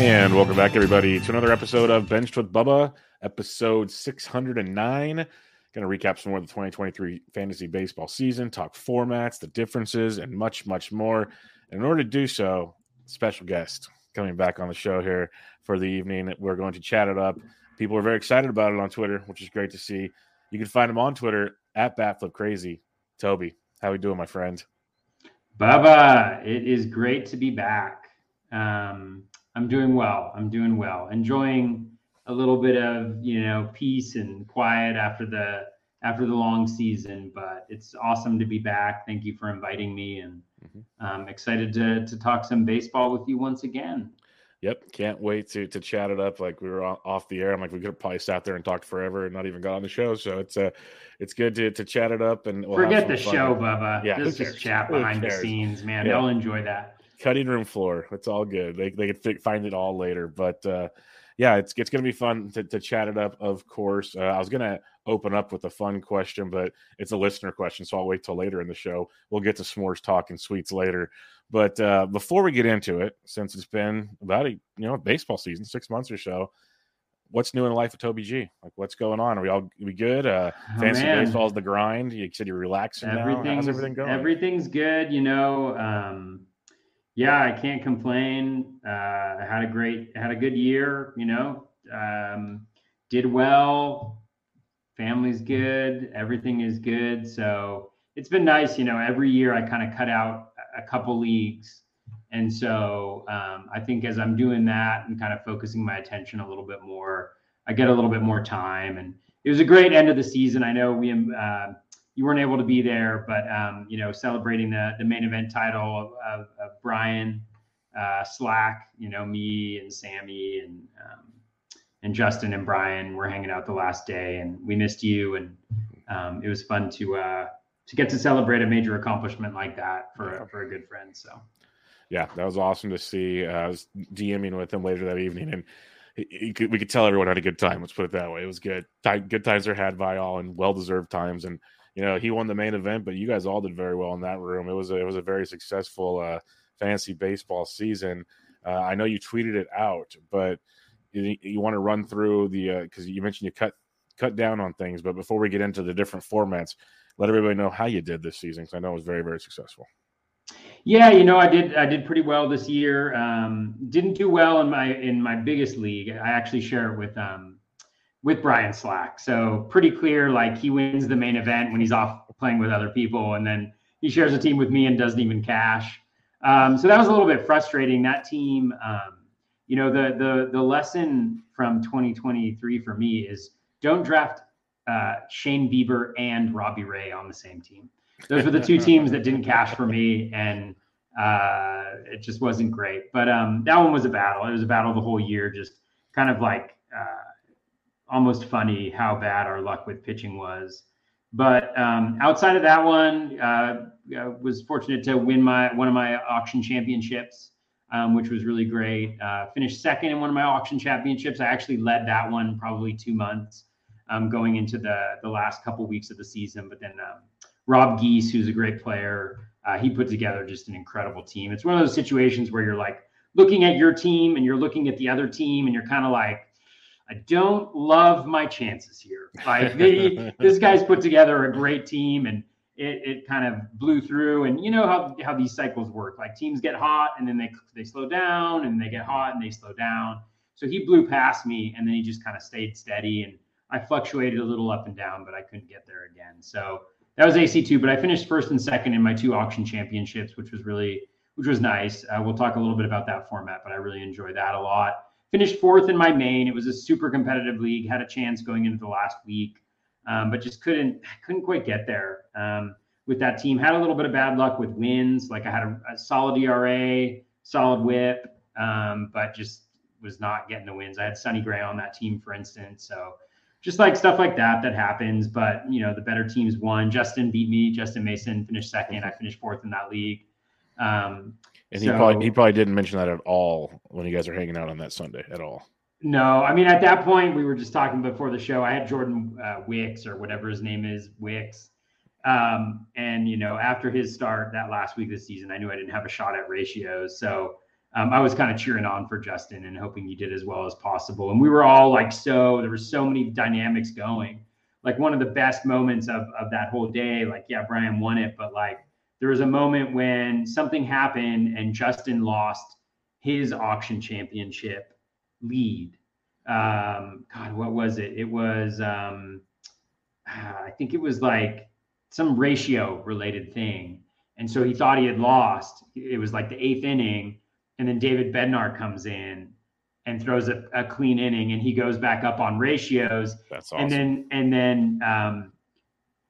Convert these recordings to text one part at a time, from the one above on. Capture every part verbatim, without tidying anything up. And welcome back, everybody, to another episode of Benched with Bubba, episode six oh nine. Going to recap some more of the twenty twenty-three fantasy baseball season, talk formats, the differences, and much, much more. And in order to do so, special guest coming back on the show here for the evening. We're going to chat it up. People are very excited about it on Twitter, which is great to see. You can find him on Twitter at BatFlipCrazy. Toby, how we doing, my friend? Bubba, it is great to be back. Um... I'm doing well. I'm doing well. Enjoying a little bit of, you know, peace and quiet after the after the long season, but it's awesome to be back. Thank you for inviting me, and mm-hmm. I'm excited to to talk some baseball with you once again. Yep, can't wait to to chat it up. Like, we were off the air, I'm like, we could have probably sat there and talked forever and not even got on the show. So it's uh, it's good to to chat it up and we'll forget the fun. show, Bubba. Yeah, this is chat behind the scenes, man. Yeah. They'll enjoy that. Cutting room floor. It's all good. They they could find it all later. But, uh, yeah, it's it's going to be fun to, to chat it up, of course. Uh, I was going to open up with a fun question, but it's a listener question, so I'll wait till later in the show. We'll get to s'mores talk and sweets later. But uh, before we get into it, since it's been about a you know baseball season, six months or so, what's new in the life of Toby G? Like, what's going on? Are we all are we good? Uh, oh, fantasy baseball's the grind. You said you're relaxing now. How's everything going? Everything's good, you know. Um... Yeah, I can't complain. Uh, I had a great, had a good year, you know, um, did well, family's good, everything is good. So it's been nice, you know, every year I kind of cut out a couple leagues. And so um, I think as I'm doing that and kind of focusing my attention a little bit more, I get a little bit more time. And it was a great end of the season. I know we uh, you weren't able to be there, but, um, you know, celebrating the, the main event title of, of, of Brian uh, Slack, you know, me and Sammy and um, and Justin and Brian were hanging out the last day, and we missed you. And um, it was fun to uh, to get to celebrate a major accomplishment like that for, yeah. for a good friend. So, yeah, that was awesome to see. Uh, I was DMing with him later that evening, and he could, we could tell everyone had a good time. Let's put it that way. It was good. Time, good times are had by all, and well-deserved times. And you know, he won the main event, but you guys all did very well in that room. It was a, it was a very successful uh, fantasy baseball season. Uh, I know you tweeted it out, but you, you want to run through the because uh, you mentioned you cut cut down on things. But before we get into the different formats, let everybody know how you did this season, because I know it was very, very successful. Yeah, you know, I did I did pretty well this year. Um, didn't do well in my in my biggest league. I actually share it with um, with Brian Slack. So pretty clear, like, he wins the main event when he's off playing with other people, and then he shares a team with me and doesn't even cash. Um, so that was a little bit frustrating. That team, um, you know, the the the lesson from twenty twenty-three for me is don't draft uh, Shane Bieber and Robbie Ray on the same team. Those were the two teams that didn't cash for me, and uh, it just wasn't great. But um, that one was a battle. It was a battle the whole year, just kind of like uh, almost funny how bad our luck with pitching was. But um, outside of that one, uh, I was fortunate to win my one of my auction championships, um, which was really great. Uh, finished second in one of my auction championships. I actually led that one probably two months. um, going into the the last couple weeks of the season. But then um, Rob Geese, who's a great player, uh, he put together just an incredible team. It's one of those situations where you're like looking at your team and you're looking at the other team and you're kind of like, I don't love my chances here. Like they, this guy's put together a great team and it, it kind of blew through. And you know how, how these cycles work. Like teams get hot and then they, they slow down and they get hot and they slow down. So he blew past me and then he just kind of stayed steady and I fluctuated a little up and down, but I couldn't get there again. So that was A C two, but I finished first and second in my two auction championships, which was really, which was nice. Uh, we'll talk a little bit about that format, but I really enjoy that a lot. Finished fourth in my main. It was a super competitive league. Had a chance going into the last week, um, but just couldn't couldn't quite get there um, with that team. Had a little bit of bad luck with wins. Like I had a, a solid E R A, solid whip, um, but just was not getting the wins. I had Sonny Gray on that team, for instance. So just like stuff like that that happens. But you know, the better teams won. Justin beat me. Justin Mason finished second. I finished fourth in that league. Um, and so, he probably he probably didn't mention that at all when you guys are hanging out on that Sunday at all. No, I mean at that point we were just talking before the show. I had Jordan uh, Wicks or whatever his name is, Wicks, um, and you know after his start that last week of the season, I knew I didn't have a shot at ratios, so um, I was kind of cheering on for Justin and hoping he did as well as possible. And we were all like, so there were so many dynamics going. Like one of the best moments of of that whole day. Like yeah, Brian won it, but like. There was a moment when something happened and Justin lost his auction championship lead. Um, God, what was it? It was, um, I think it was like some ratio related thing. And so he thought he had lost. It was like the eighth inning. And then David Bednar comes in and throws a, a clean inning and he goes back up on ratios. That's awesome. And then, and then, um,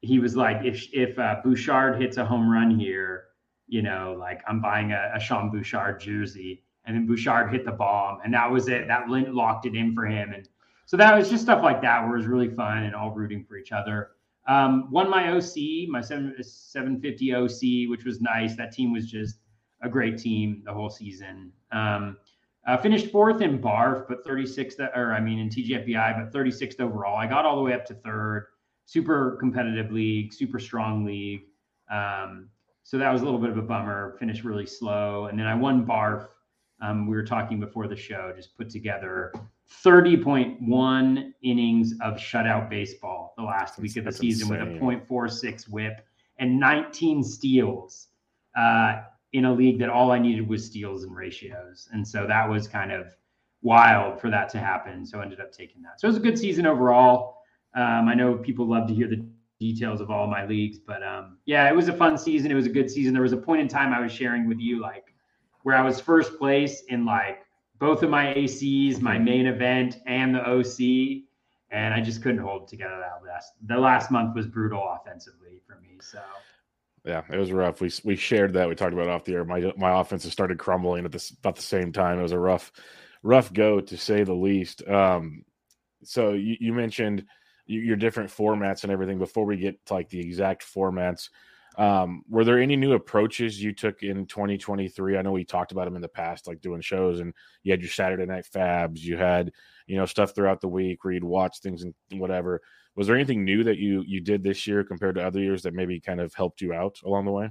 he was like, if if uh, Bouchard hits a home run here, you know, like I'm buying a, a Sean Bouchard jersey. And then Bouchard hit the bomb, and that was it. That locked it in for him. And so that was just stuff like that where it was really fun and all rooting for each other. Um, won my O C, my seven fifty O C, which was nice. That team was just a great team the whole season. Um, uh, finished fourth in B A R F, but thirty-sixth, or I mean in T G F B I, but thirty-sixth overall. I got all the way up to third. Super competitive league, super strong league. Um, so that was a little bit of a bummer, finished really slow. And then I won B A R F. Um, we were talking before the show, just put together thirty point one innings of shutout baseball the last that's, week of the season insane. With a point four six whip and nineteen steals uh, in a league that all I needed was steals and ratios. And so that was kind of wild for that to happen. So I ended up taking that. So it was a good season overall. Um, I know people love to hear the details of all my leagues, but um, yeah, it was a fun season. It was a good season. There was a point in time I was sharing with you, like where I was first place in like both of my A Cs, my main event and the O C. And I just couldn't hold together that last, the last month was brutal offensively for me. So yeah, it was rough. We, we shared that. We talked about it off the air. My, my offense has started crumbling at this, about the same time. It was a rough, rough go to say the least. Um, so you, you mentioned your different formats and everything. Before we get to like the exact formats, um, were there any new approaches you took in twenty twenty-three? I know we talked about them in the past, like doing shows, and you had your Saturday night fabs, you had, you know, stuff throughout the week where you'd watch things and whatever. Was there anything new that you, you did this year compared to other years that maybe kind of helped you out along the way?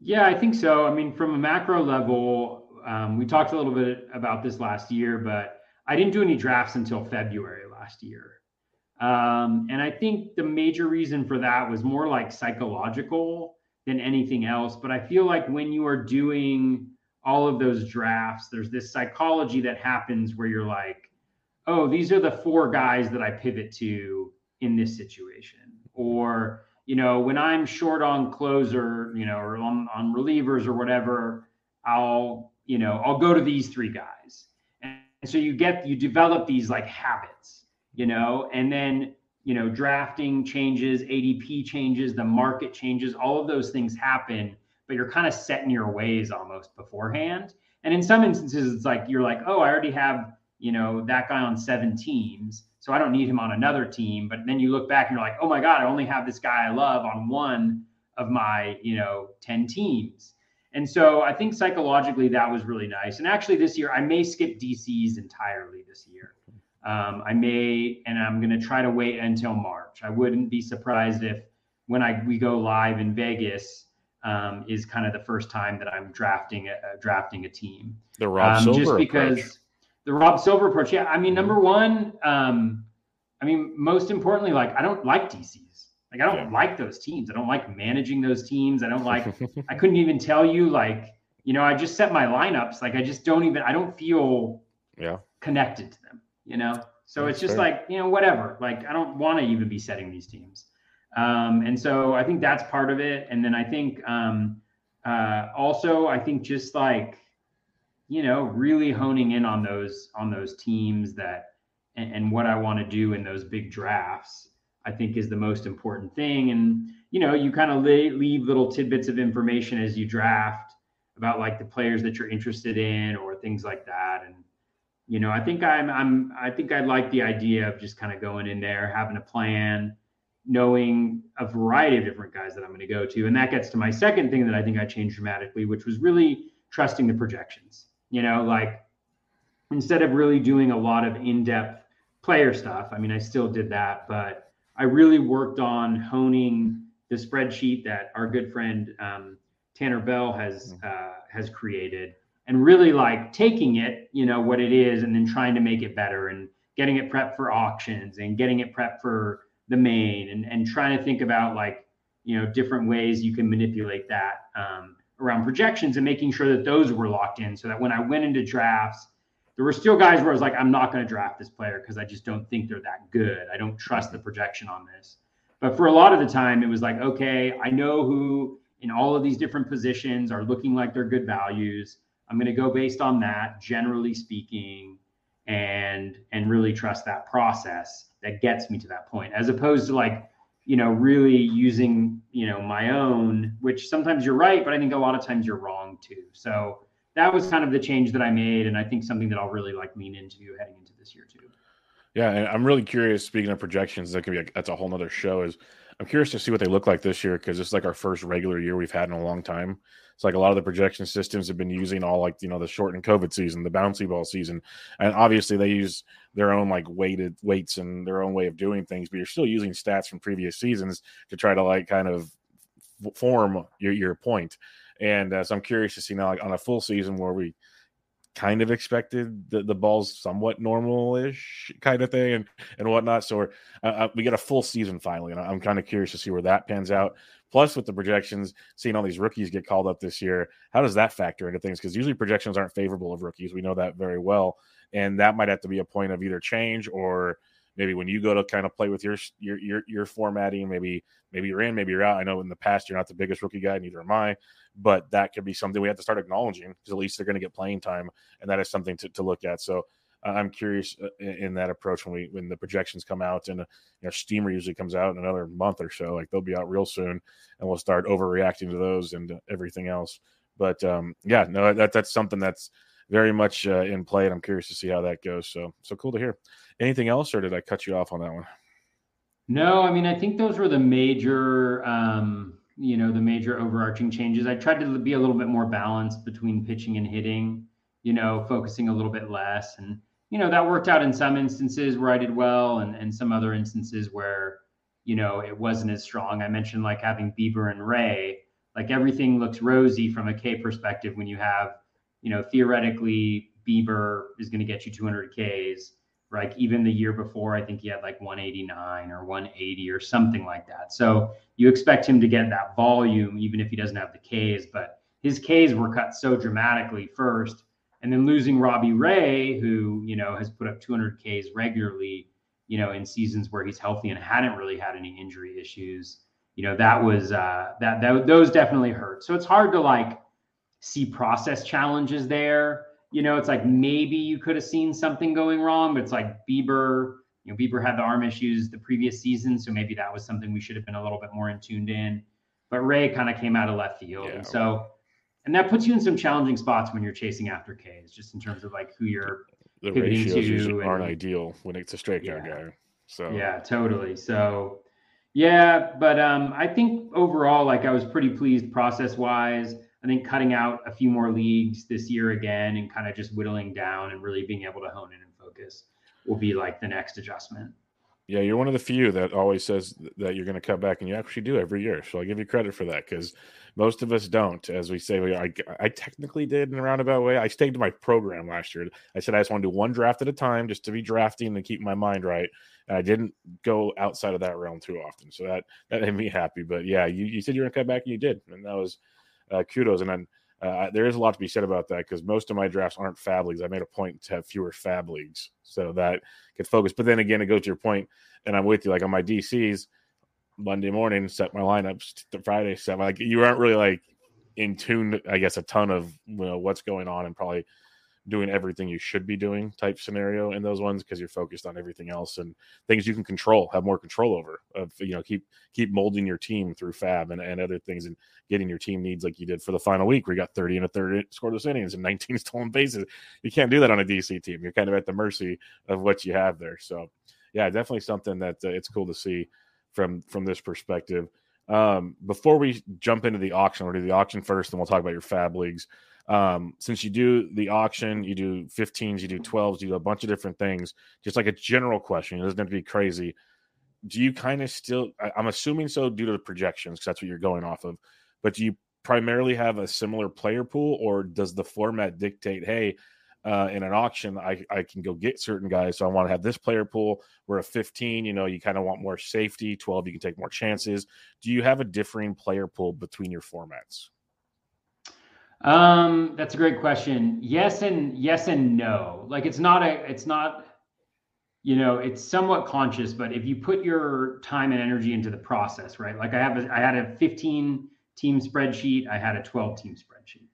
Yeah, I think so. I mean, from a macro level, um, we talked a little bit about this last year, but I didn't do any drafts until February last year. Um, and I think the major reason for that was more like psychological than anything else. But I feel like when you are doing all of those drafts, there's this psychology that happens where you're like, oh, these are the four guys that I pivot to in this situation. Or, you know, when I'm short on closer, you know, or on, on relievers or whatever, I'll, you know, I'll go to these three guys. And so you get, you develop these like habits. You know, and then, you know, drafting changes, A D P changes, the market changes, all of those things happen, but you're kind of set in your ways almost beforehand. And in some instances, it's like, you're like, oh, I already have, you know, that guy on seven teams, so I don't need him on another team. But then you look back and you're like, oh my God, I only have this guy I love on one of my, you know, ten teams. And so I think psychologically that was really nice. And actually this year, I may skip D Cs entirely this year. Um, I may, and I'm going to try to wait until March. I wouldn't be surprised if when I we go live in Vegas um, is kind of the first time that I'm drafting a, drafting a team. The Rob um, Silver just because approach. The Rob Silver approach. Yeah, I mean, number one, um, I mean, most importantly, like I don't like D Cs. Like I don't yeah. like those teams. I don't like managing those teams. I don't like. I couldn't even tell you like you know I just set my lineups. Like I just don't even. I don't feel yeah. connected to them. You know, so it's just sure. like, you know, whatever, like, I don't want to even be setting these teams. Um, and so I think that's part of it. And then I think um, uh, also, I think just like, you know, really honing in on those, on those teams that, and, and what I want to do in those big drafts, I think is the most important thing. And, you know, you kind of li- leave little tidbits of information as you draft about like the players that you're interested in or things like that. And, You know, I think I'm, I'm, I think I like the idea of just kind of going in there, having a plan, knowing a variety of different guys that I'm going to go to. And that gets to my second thing that I think I changed dramatically, which was really trusting the projections, you know, like instead of really doing a lot of in-depth player stuff. I mean, I still did that, but I really worked on honing the spreadsheet that our good friend, um, Tanner Bell has, uh, has created. And really like taking it, you know, what it is, and then trying to make it better and getting it prepped for auctions and getting it prepped for the main and, and trying to think about like, you know, different ways you can manipulate that um, around projections and making sure that those were locked in so that when I went into drafts, there were still guys where I was like, I'm not going to draft this player because I just don't think they're that good. I don't trust the projection on this. But for a lot of the time, it was like, okay, I know who in all of these different positions are looking like they're good values. I'm going to go based on that, generally speaking, and and really trust that process that gets me to that point, as opposed to like, you know, really using, you know, my own, which sometimes you're right, but I think a lot of times you're wrong too. So that was kind of the change that I made. And I think something that I'll really like lean into heading into this year too. Yeah. And I'm really curious, speaking of projections, that could be a, that's a whole nother show is I'm curious to see what they look like this year. Cause it's like our first regular year we've had in a long time. It's like a lot of the projection systems have been using all like, you know, the shortened COVID season, the bouncy ball season. And obviously they use their own like weighted weights and their own way of doing things, but you're still using stats from previous seasons to try to like kind of form your, your point. And uh, so I'm curious to see now like on a full season where we kind of expected the, the balls somewhat normal-ish kind of thing and, and whatnot. So we're, uh, we get a full season finally, and I'm kind of curious to see where that pans out. Plus, with the projections, seeing all these rookies get called up this year, how does that factor into things? Because usually projections aren't favorable of rookies. We know that very well. And that might have to be a point of either change or maybe when you go to kind of play with your your your, your formatting, maybe maybe you're in, maybe you're out. I know in the past you're not the biggest rookie guy, neither am I. But that could be something we have to start acknowledging because at least they're going to get playing time, and that is something to, to look at. So uh, I'm curious in, in that approach when we when the projections come out, and uh, you know, Steamer usually comes out in another month or so. Like they'll be out real soon, and we'll start overreacting to those and uh, everything else. But um, yeah, no, that that's something that's very much uh, in play, and I'm curious to see how that goes. So so cool to hear. Anything else, or did I cut you off on that one? No, I mean I think those were the major. Um... you know, the major overarching changes. I tried to be a little bit more balanced between pitching and hitting, you know, focusing a little bit less. And, you know, that worked out in some instances where I did well and, and some other instances where, you know, it wasn't as strong. I mentioned like having Bieber and Ray, like everything looks rosy from a K perspective when you have, you know, theoretically Bieber is going to get you two hundred Ks. Like even the year before, I think he had like one eighty-nine or one eighty or something like that. So you expect him to get that volume, even if he doesn't have the Ks, but his Ks were cut so dramatically first. And then losing Robbie Ray, who, you know, has put up two hundred Ks regularly, you know, in seasons where he's healthy and hadn't really had any injury issues, you know, that was, uh, that, that those definitely hurt. So it's hard to like see process challenges there. You know, it's like maybe you could have seen something going wrong, but it's like Bieber, you know, Bieber had the arm issues the previous season. So maybe that was something we should have been a little bit more in tuned in. But Ray kind of came out of left field. Yeah. And so, and that puts you in some challenging spots when you're chasing after Ks, just in terms of like who you're the ratios usually and, aren't ideal when it's a strikeout yeah. guy. So yeah, totally. So yeah, but um, I think overall, like I was pretty pleased process wise. I think cutting out a few more leagues this year again and kind of just whittling down and really being able to hone in and focus will be like the next adjustment. Yeah, you're one of the few that always says that you're going to cut back, and you actually do every year. So I give you credit for that, because most of us don't. As we say, I, I technically did in a roundabout way. I stayed to my program last year. I said I just want to do one draft at a time just to be drafting and keep my mind right. And I didn't go outside of that realm too often. So that, that made me happy. But, yeah, you, you said you were going to cut back, and you did. And that was uh, kudos. And then uh, there is a lot to be said about that, because most of my drafts aren't fab leagues. I made a point to have fewer fab leagues so that could focus. But then again, it goes to your point, and I'm with you. Like on my D Cs, Monday morning, set my lineups to Friday. Set my, like you aren't really like in tune, I guess, a ton of you know what's going on and probably doing everything you should be doing type scenario in those ones, because you're focused on everything else and things you can control, have more control over. Of you know, keep keep molding your team through fab and, and other things, and getting your team needs like you did for the final week, where you got thirty and a third scoreless innings and nineteen stolen bases. You can't do that on a D C team. You're kind of at the mercy of what you have there. So, yeah, definitely something that uh, it's cool to see from from this perspective. Um, before we jump into the auction, we'll do the auction first, then we'll talk about your fab leagues. Um, since you do the auction, you do fifteens, you do twelves, you do a bunch of different things. Just like a general question, it doesn't have to be crazy. Do you kind of still, I, I'm assuming so due to the projections, because that's what you're going off of, but do you primarily have a similar player pool, or does the format dictate, hey, uh, in an auction, I, I can go get certain guys, so I want to have this player pool, where a fifteen, you know, you kind of want more safety, twelve, you can take more chances. Do you have a differing player pool between your formats? Um, that's a great question. Yes. And yes and no, like it's not a, it's not, you know, it's somewhat conscious, but if you put your time and energy into the process, right? Like I have, a, I had a fifteen team spreadsheet. I had a twelve team spreadsheet,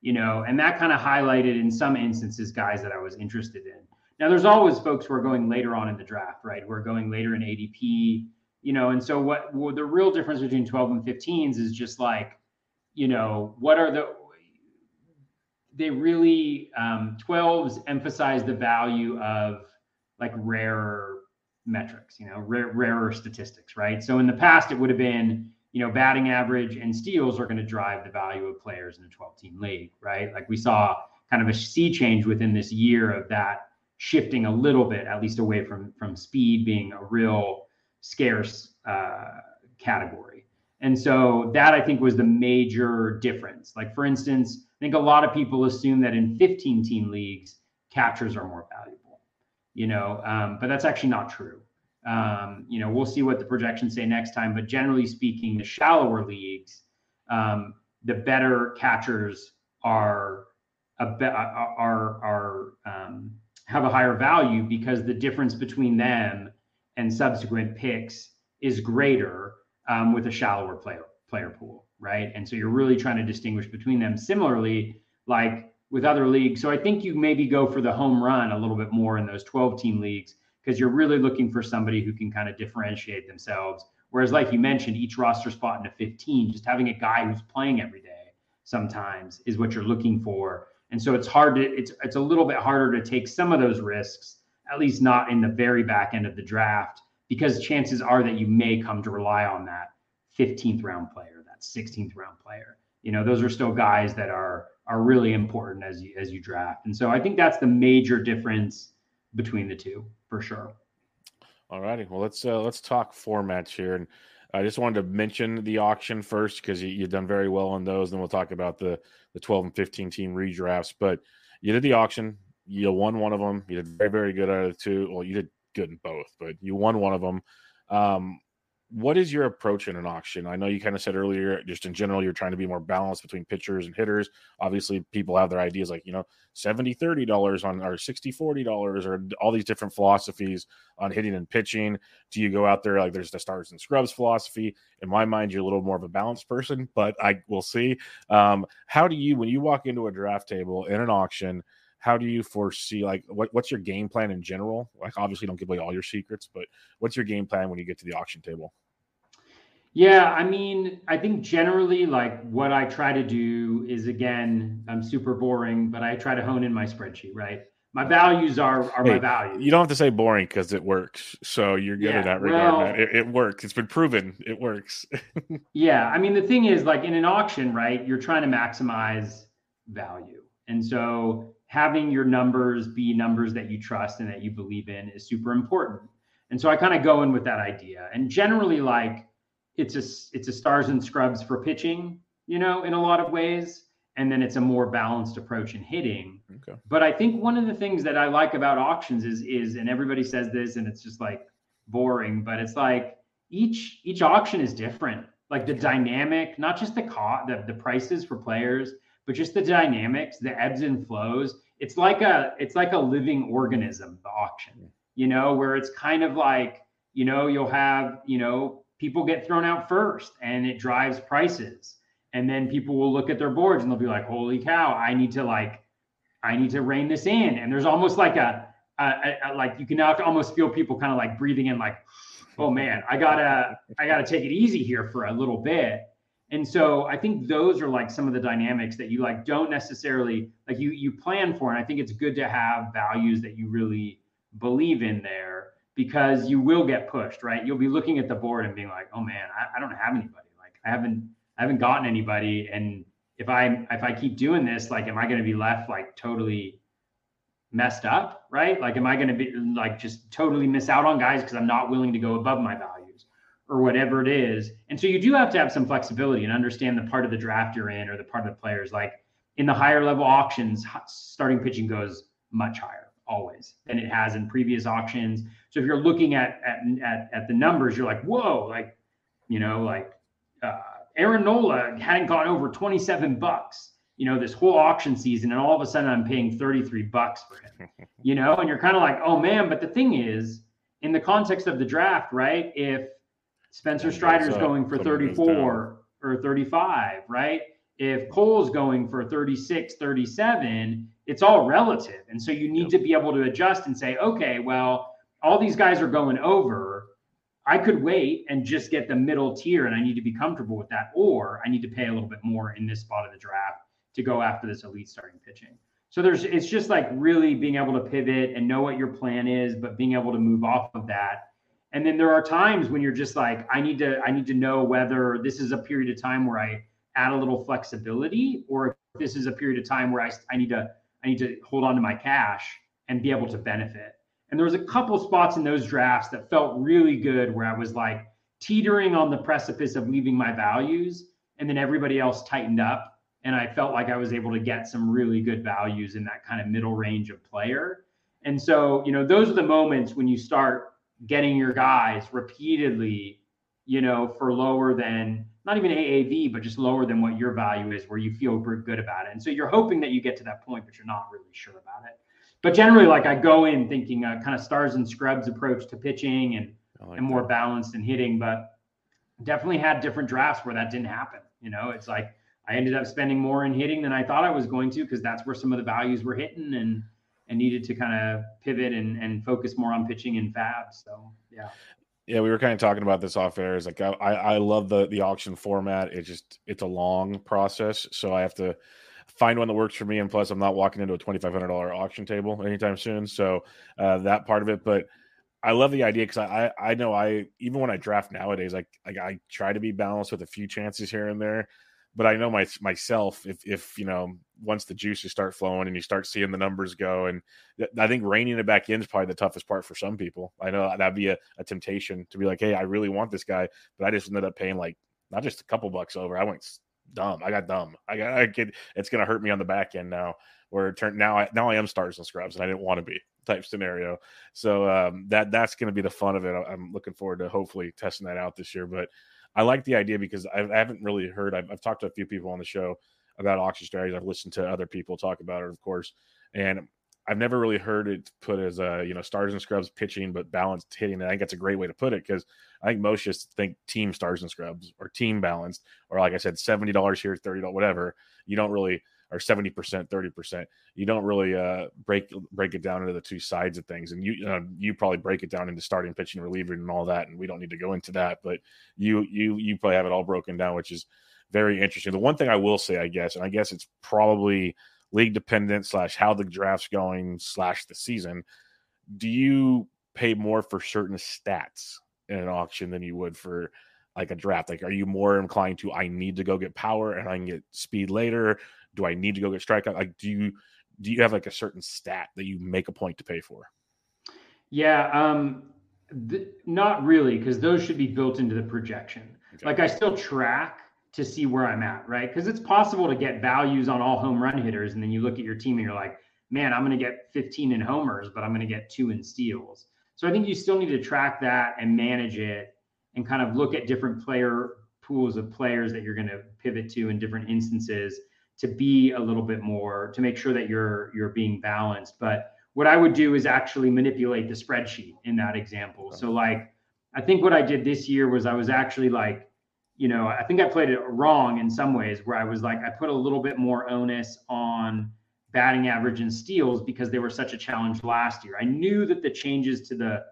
you know, and that kind of highlighted in some instances, guys that I was interested in. Now there's always folks who are going later on in the draft, right? We're going later in A D P, you know? And so what, what the real difference between twelve and fifteens is just like, you know, what are the, they really, um, twelves emphasize the value of like rarer metrics, you know, rare, rarer statistics, right? So in the past, it would have been, you know, batting average and steals are going to drive the value of players in a twelve-team league, right? Like we saw kind of a sea change within this year of that shifting a little bit, at least away from, from speed being a real scarce uh, category. And so that, I think, was the major difference. Like, for instance, I think a lot of people assume that in fifteen-team leagues, catchers are more valuable, you know, um, but that's actually not true. Um, you know, we'll see what the projections say next time, but generally speaking, the shallower leagues, um, the better catchers are, a be- are, are um, have a higher value, because the difference between them and subsequent picks is greater um, with a shallower player player pool. Right. And so you're really trying to distinguish between them. Similarly, like with other leagues. So I think you maybe go for the home run a little bit more in those twelve team leagues, because you're really looking for somebody who can kind of differentiate themselves. Whereas, like you mentioned, each roster spot in a fifteen, just having a guy who's playing every day sometimes is what you're looking for. And so it's hard to it's it's a little bit harder to take some of those risks, at least not in the very back end of the draft, because chances are that you may come to rely on that fifteenth round player, sixteenth round player. You know, those are still guys that are are really important as you as you draft. And so I think that's the major difference between the two for sure. All righty. Well, let's uh, let's talk formats here. And I just wanted to mention the auction first, because you, you've done very well on those. Then we'll talk about the the twelve and fifteen team redrafts. But you did the auction. You won one of them. You did very, very good out of the two. Well, you did good in both, but you won one of them. Um, What is your approach in an auction? I know you kind of said earlier, just in general, you're trying to be more balanced between pitchers and hitters. Obviously, people have their ideas like, you know, seventy thirty dollars on or sixty forty dollars or all these different philosophies on hitting and pitching. Do you go out there like there's the stars and scrubs philosophy? In my mind, you're a little more of a balanced person, but I will see. Um, how do you, when you walk into a draft table in an auction, how do you foresee, like, what, what's your game plan in general? Like, obviously, don't give away all your secrets, but what's your game plan when you get to the auction table? Yeah, I mean, I think generally, like, what I try to do is, again, I'm super boring, but I try to hone in my spreadsheet, right? My values are are hey, my values. You don't have to say boring, because it works. So you're good yeah, at that regard. Well, it, it works. It's been proven. It works. Yeah, I mean, the thing is, like, in an auction, right, you're trying to maximize value. And so having your numbers be numbers that you trust and that you believe in is super important. And so I kind of go in with that idea. And generally, like, it's a, it's a stars and scrubs for pitching, you know, in a lot of ways. And then it's a more balanced approach in hitting. Okay. But I think one of the things that I like about auctions is, is, and everybody says this and it's just like boring, but it's like each, each auction is different. Like the dynamic, not just the cost, the, the prices for players, but just the dynamics, the ebbs and flows. It's like a, it's like a living organism, the auction, yeah. you know, where it's kind of like, you know, you'll have, you know, people get thrown out first and it drives prices. And then people will look at their boards and they'll be like, holy cow, I need to like, I need to rein this in. And there's almost like a, a, a, a like, you can now almost feel people kind of like breathing in like, oh man, I gotta, I gotta take it easy here for a little bit. And so I think those are like some of the dynamics that you like, don't necessarily like you, you plan for. And I think it's good to have values that you really believe in there because you will get pushed, right? You'll be looking at the board and being like, oh man, I, I don't have anybody. Like I haven't, I haven't gotten anybody. And if I, if I keep doing this, like, am I going to be left like totally messed up? Right? Like, am I going to be like, just totally miss out on guys? Cause I'm not willing to go above my values or whatever it is. And so you do have to have some flexibility and understand the part of the draft you're in or the part of the players, like in the higher level auctions, starting pitching goes much higher always than it has in previous auctions. So if you're looking at, at, at, at the numbers, you're like, whoa, like, you know, like, uh, Aaron Nola hadn't gone over twenty-seven bucks, you know, this whole auction season. And all of a sudden I'm paying thirty-three bucks for him, you know, and you're kind of like, oh man. But the thing is in the context of the draft, right? If Spencer Strider's uh, going for thirty-four or thirty-five, right? If Cole's going for thirty-six, thirty-seven, it's all relative. And so you need yep. to be able to adjust and say, okay, well, all these guys are going over. I could wait and just get the middle tier and I need to be comfortable with that, or I need to pay a little bit more in this spot of the draft to go after this elite starting pitching. So there's, it's just like really being able to pivot and know what your plan is, but being able to move off of that. And then there are times when you're just like, I need to, I need to know whether this is a period of time where I add a little flexibility, or if this is a period of time where I, I need to, I need to hold on to my cash and be able to benefit. And there was a couple spots in those drafts that felt really good where I was like teetering on the precipice of leaving my values. And then everybody else tightened up. And I felt like I was able to get some really good values in that kind of middle range of player. And so, you know, those are the moments when you start getting your guys repeatedly, you know, for lower than not even A A V, but just lower than what your value is, where you feel good about it. And so you're hoping that you get to that point, but you're not really sure about it. But generally, like I go in thinking a kind of stars and scrubs approach to pitching and, like and more that. balanced in hitting, but definitely had different drafts where that didn't happen. You know, it's like I ended up spending more in hitting than I thought I was going to, because that's where some of the values were hitting and and needed to kind of pivot and, and focus more on pitching and fab. So, yeah. Yeah, we were kind of talking about this off air. It's like I, I love the the auction format. It's just it's a long process. So I have to find one that works for me. And plus I'm not walking into a twenty-five hundred dollars auction table anytime soon. So uh, that part of it, but I love the idea. Cause I, I, I know I, even when I draft nowadays, like, like I try to be balanced with a few chances here and there, but I know my, myself, if, if, you know, once the juices start flowing and you start seeing the numbers go, and th- I think reining it back in is probably the toughest part for some people. I know that'd be a, a temptation to be like, hey, I really want this guy, but I just ended up paying like, not just a couple bucks over. I went dumb. I got dumb. I got, I get, it's going to hurt me on the back end now, where it turned now I, now I am stars and scrubs and I didn't want to be type scenario. So um, that, that's going to be the fun of it. I'm looking forward to hopefully testing that out this year, but I like the idea because I, I haven't really heard, I've, I've talked to a few people on the show about auction strategies. I've listened to other people talk about it, of course. And I've never really heard it put as a, you know, stars and scrubs pitching, but balanced hitting. And I think that's a great way to put it, because I think most just think team stars and scrubs or team balanced, or like I said, seventy dollars here, thirty dollars, whatever. You don't really, or seventy percent, thirty percent. You don't really uh, break break it down into the two sides of things. And you uh, you probably break it down into starting, pitching, reliever, and all that. And we don't need to go into that, but you you you probably have it all broken down, which is very interesting. The one thing I will say, I guess, and I guess it's probably league dependent slash how the draft's going slash the season. Do you pay more for certain stats in an auction than you would for like a draft? Like, are you more inclined to, I need to go get power and I can get speed later? Do I need to go get strikeout? Like, do you, do you have like a certain stat that you make a point to pay for? Yeah, um, th- not really, because those should be built into the projection. Okay. Like I still track to see where I'm at, right? Because it's possible to get values on all home run hitters, and then you look at your team and you're like, man, I'm going to get fifteen in homers, but I'm going to get two in steals. So I think you still need to track that and manage it and kind of look at different player pools of players that you're going to pivot to in different instances to be a little bit more, to make sure that you're you're being balanced. But what I would do is actually manipulate the spreadsheet in that example. So like, I think what I did this year was I was actually like, you know, I think I played it wrong in some ways where I was like, I put a little bit more onus on batting average and steals because they were such a challenge last year. I knew that the changes to the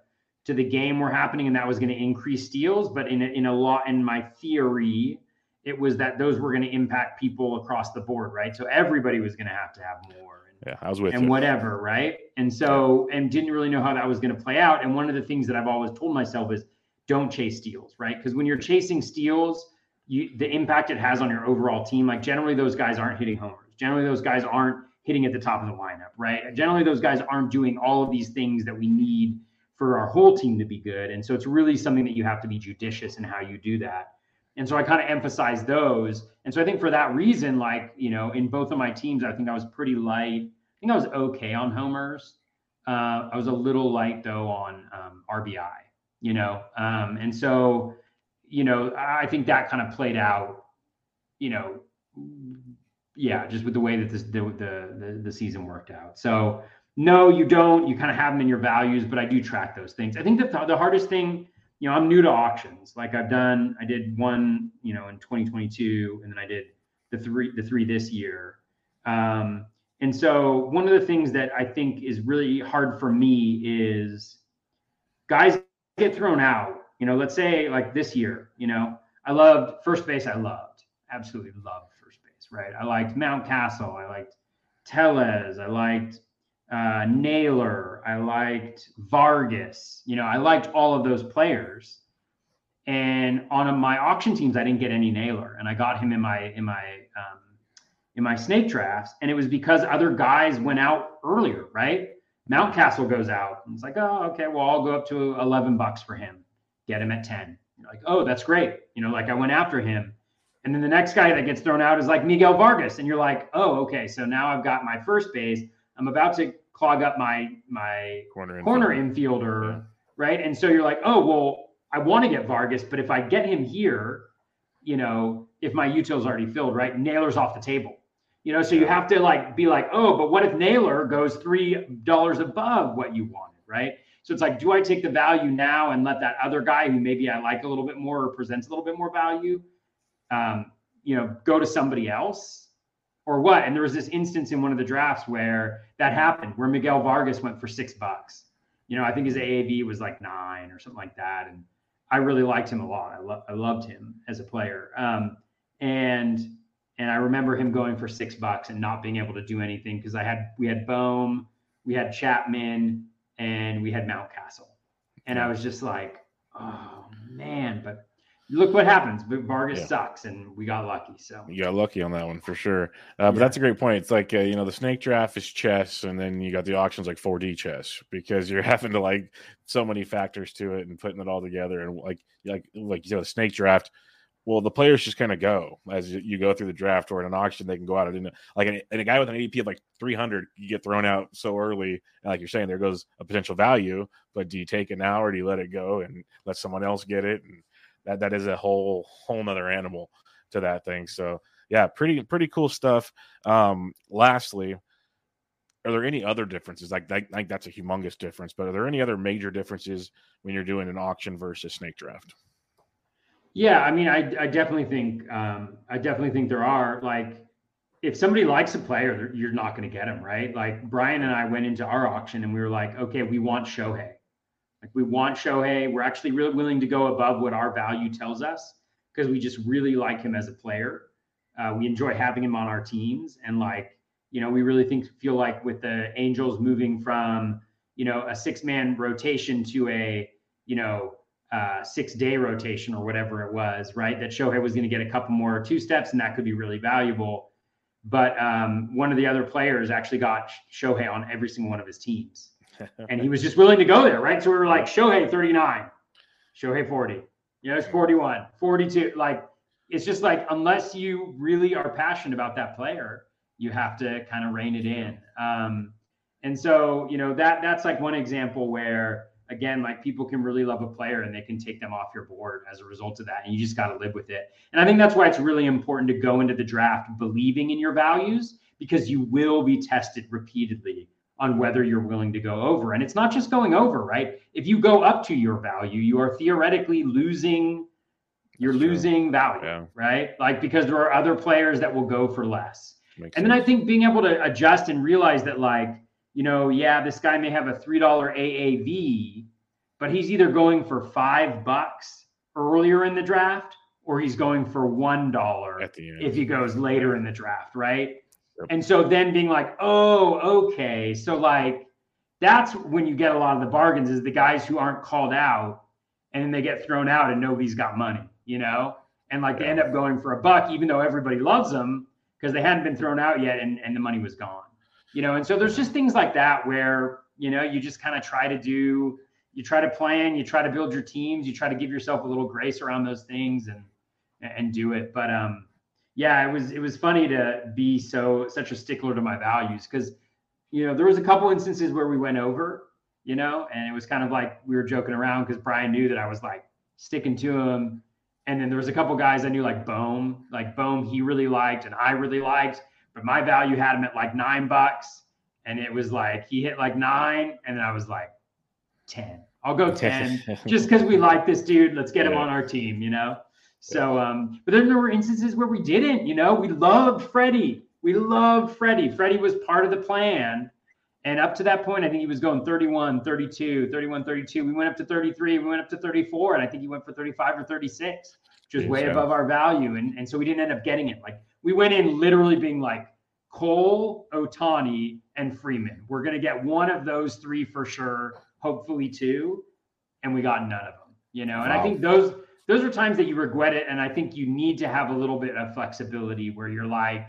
to the game were happening and that was going to increase steals, but in a, in a lot, in my theory, it was that those were going to impact people across the board, right? So everybody was going to have to have more and, yeah, I was with and whatever, right? And so, and didn't really know how that was going to play out. And one of the things that I've always told myself is, don't chase steals, right? Because when you're chasing steals, you, the impact it has on your overall team, like generally those guys aren't hitting homers. Generally those guys aren't hitting at the top of the lineup, right? Generally those guys aren't doing all of these things that we need for our whole team to be good. And so it's really something that you have to be judicious in how you do that. And so I kind of emphasize those. And so I think for that reason, like, you know, in both of my teams, I think I was pretty light. I think I was okay on homers. Uh, I was a little light though on um, R B I. You know, um, and so, you know, I think that kind of played out, you know, yeah, just with the way that this, the, the, the season worked out. So no, you don't, you kind of have them in your values, but I do track those things. I think that the, the hardest thing, you know, I'm new to auctions. Like I've done, I did one, you know, in twenty twenty-two, and then I did the three, the three this year. Um, and so one of the things that I think is really hard for me is guys get thrown out, you know, let's say like this year, you know, I loved first base. I loved, absolutely loved first base, right? I liked Mountcastle. I liked Tellez. I liked uh, Naylor. I liked Vargas. You know, I liked all of those players. And on a, my auction teams, I didn't get any Naylor, and I got him in my, in my, um, in my snake drafts. And it was because other guys went out earlier, right? Mountcastle goes out and it's like, oh, okay, well, I'll go up to eleven bucks for him. Get him at ten. You're like, oh, that's great. You know, like I went after him. And then the next guy that gets thrown out is like Miguel Vargas. And you're like, oh, okay. So now I've got my first base. I'm about to clog up my, my corner, corner infielder. infielder yeah. Right. And so you're like, oh, well, I want to get Vargas, but if I get him here, you know, if my util's already filled, right. Naylor's off the table. You know, so you have to like be like, oh, but what if Naylor goes three dollars above what you wanted, right? So it's like, do I take the value now and let that other guy who maybe I like a little bit more or presents a little bit more value, um, you know, go to somebody else or what? And there was this instance in one of the drafts where that happened, where Miguel Vargas went for six bucks. You know, I think his A A V was like nine or something like that. And I really liked him a lot. I, lo- I loved him as a player. Um, and... And I remember him going for six bucks and not being able to do anything because I had we had Bohm, we had Chapman, and we had Mountcastle. And I was just like, oh man, but look what happens. But Vargas yeah. sucks, and we got lucky. So you got lucky on that one for sure. Uh, but yeah. that's a great point. It's like uh, you know, the snake draft is chess, and then you got the auctions like four D chess because you're having to like so many factors to it and putting it all together. And like like like you know, the snake draft. Well, the players just kind of go as you go through the draft, or in an auction, they can go out and like an, and a guy with an A D P of like three hundred, you get thrown out so early. And like you're saying, there goes a potential value, but do you take it now or do you let it go and let someone else get it? And that, that is a whole, whole nother animal to that thing. So yeah, pretty, pretty cool stuff. Um, lastly, are there any other differences? Like, I think that's a humongous difference, but are there any other major differences when you're doing an auction versus snake draft? Yeah, I mean, I, I definitely think um, I definitely think there are, like, if somebody likes a player, you're not going to get him, right? Like Brian and I went into our auction and we were like, okay, we want Shohei, like we want Shohei. We're actually really willing to go above what our value tells us because we just really like him as a player. Uh, we enjoy having him on our teams, and like, you know, we really think feel like with the Angels moving from, you know, a six-man rotation to a, you know. Uh, six-day rotation or whatever it was, right? That Shohei was going to get a couple more two steps, and that could be really valuable. But um, one of the other players actually got Shohei on every single one of his teams. And he was just willing to go there, right? So we were like, Shohei thirty-nine, Shohei forty, you know, it's forty-one, forty-two. Like, it's just like, unless you really are passionate about that player, you have to kind of rein it in. Um, and so, you know, that that's like one example where, again, like, people can really love a player and they can take them off your board as a result of that. And you just got to live with it. And I think that's why it's really important to go into the draft believing in your values, because you will be tested repeatedly on whether you're willing to go over. And it's not just going over, right? If you go up to your value, you are theoretically losing, you're That's losing true. value, yeah. right? Like, because there are other players that will go for less. Makes and sense. Then I think being able to adjust and realize that, like, you know, yeah, this guy may have a three dollar A A V, but he's either going for five bucks earlier in the draft, or he's going for one dollar if he goes later in the draft, right? Yep. And so then being like, oh, okay. So, like, that's when you get a lot of the bargains, is the guys who aren't called out and then they get thrown out and nobody's got money, you know? And, like, yeah. they end up going for a buck, even though everybody loves them, because they hadn't been thrown out yet and, and the money was gone. You know, and so there's just things like that where, you know, you just kind of try to do, you try to plan, you try to build your teams, you try to give yourself a little grace around those things and, and do it. But, um, yeah, it was, it was funny to be so, such a stickler to my values. 'Cause, you know, there was a couple instances where we went over, you know, and it was kind of like, we were joking around, 'cause Brian knew that I was, like, sticking to him. And then there was a couple guys I knew, like Bohm, like Bohm, he really liked, and I really liked. But my value had him at like nine bucks. And it was like, he hit like nine. And then I was like, ten. I'll go ten. Just because we like this dude. Let's get yeah. him on our team, you know? So, um, but then there were instances where we didn't, you know, we loved Freddie. We loved Freddie. Freddie was part of the plan. And up to that point, I think he was going thirty-one, thirty-two, thirty-one, thirty-two. We went up to thirty-three. We went up to thirty-four. And I think he went for thirty-five or thirty-six, which is way so. above our value. And, and so we didn't end up getting it. Like, we went in literally being like, Cole, Ohtani, and Freeman. We're going to get one of those three for sure, hopefully two. And we got none of them, you know? And wow. I think those those are times that you regret it. And I think you need to have a little bit of flexibility where you're like,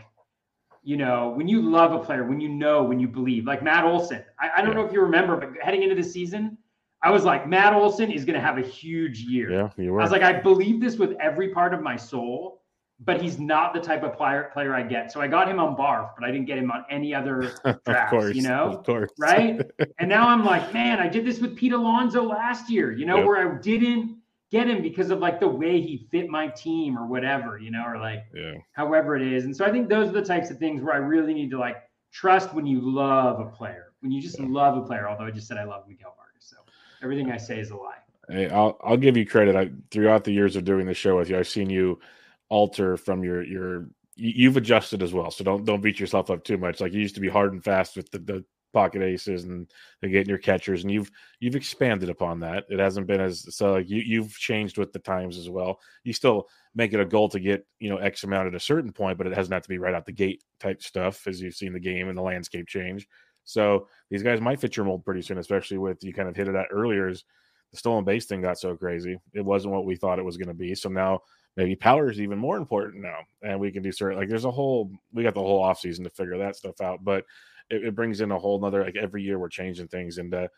you know, when you love a player, when you know, when you believe, like Matt Olson. I, I don't yeah. know if you remember, but heading into the season, I was like, Matt Olson is going to have a huge year. Yeah, you were. I was like, I believe this with every part of my soul. But he's not the type of player player I get. So I got him on Barf, but I didn't get him on any other drafts, of course, you know? Of course. Right? And now I'm like, man, I did this with Pete Alonso last year, you know, yep. where I didn't get him because of, like, the way he fit my team or whatever, you know, or, like, yeah. however it is. And so I think those are the types of things where I really need to, like, trust when you love a player, when you just yeah. love a player, although I just said I love Miguel Vargas. So everything I say is a lie. Hey, I'll, I'll give you credit. I, throughout the years of doing the show with you, I've seen you – alter from your your you've adjusted as well, so don't don't beat yourself up too much. Like, you used to be hard and fast with the, the pocket aces and, and getting your catchers, and you've you've expanded upon that. It hasn't been as so like you you've changed with the times as well. You still make it a goal to get, you know, X amount at a certain point, but it doesn't have to be right out the gate type stuff, as you've seen the game and the landscape change. So these guys might fit your mold pretty soon, especially with, you kind of hit it at earlier, is the stolen base thing got so crazy. It wasn't what we thought it was going to be. So now maybe power is even more important now, and we can do certain, like, there's a whole, we got the whole off season to figure that stuff out, but it, it brings in a whole nother, like, every year we're changing things. And uh,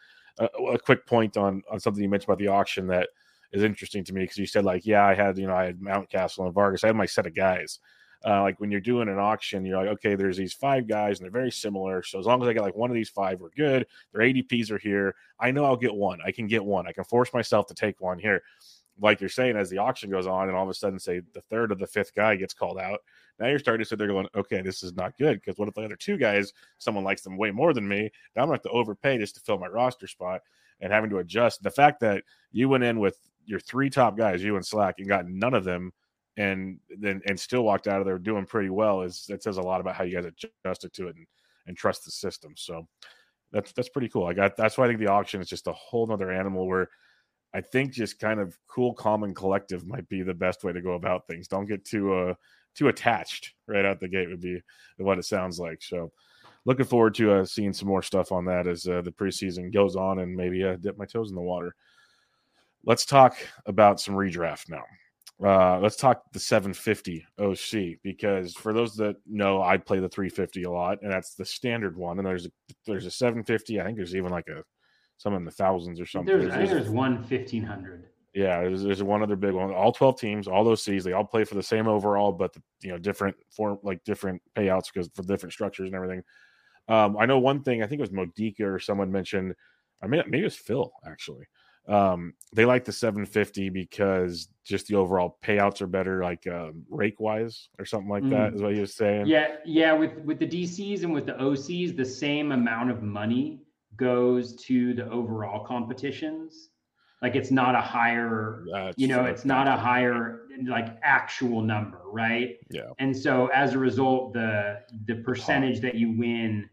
a, a quick point on, on something you mentioned about the auction that is interesting to me. 'Cause you said, like, yeah, I had, you know, I had Mountcastle and Vargas. I had my set of guys. Uh, like, when you're doing an auction, you're like, okay, there's these five guys and they're very similar. So as long as I get, like, one of these five, we're good. Their A D Ps are here. I know I'll get one. I can get one. I can force myself to take one here. Like you're saying, as the auction goes on and all of a sudden, say, the third or the fifth guy gets called out, now you're starting to sit there going, okay, this is not good, because what if the other two guys, someone likes them way more than me? Now I'm going to have to overpay just to fill my roster spot and having to adjust. The fact that you went in with your three top guys, you and Slack, and got none of them and then and still walked out of there doing pretty well, is that says a lot about how you guys adjusted to it and, and trust the system. So that's that's pretty cool. I got that's why I think the auction is just a whole other animal where – I think just kind of cool, calm, and collective might be the best way to go about things. Don't get too uh, too attached right out the gate would be what it sounds like. So looking forward to uh, seeing some more stuff on that as uh, the preseason goes on, and maybe uh, dip my toes in the water. Let's talk about some redraft now. Uh, let's talk the seven fifty O C, because for those that know, I play the three fifty a lot, and that's the standard one. And there's a, there's a seven fifty. I think there's even like a some in the thousands or something. There's, there's, I think there's one fifteen hundred. Yeah, there's, there's one other big one. All twelve teams, all those Cs, they all play for the same overall, but the, you know, different form, like different payouts because for different structures and everything. Um, I know one thing. I think it was Modica or someone mentioned. I mean, maybe it was Phil actually. Um, they like the seven fifty because just the overall payouts are better, like um, rake wise or something like mm. that is what he was saying. Yeah. Yeah. With, with the D Cs and with the O Cs, the same amount of money goes to the overall competitions. Like it's not a higher, That's you know, it's not a higher, like actual number. Right. Yeah. And so as a result, the, the percentage that you win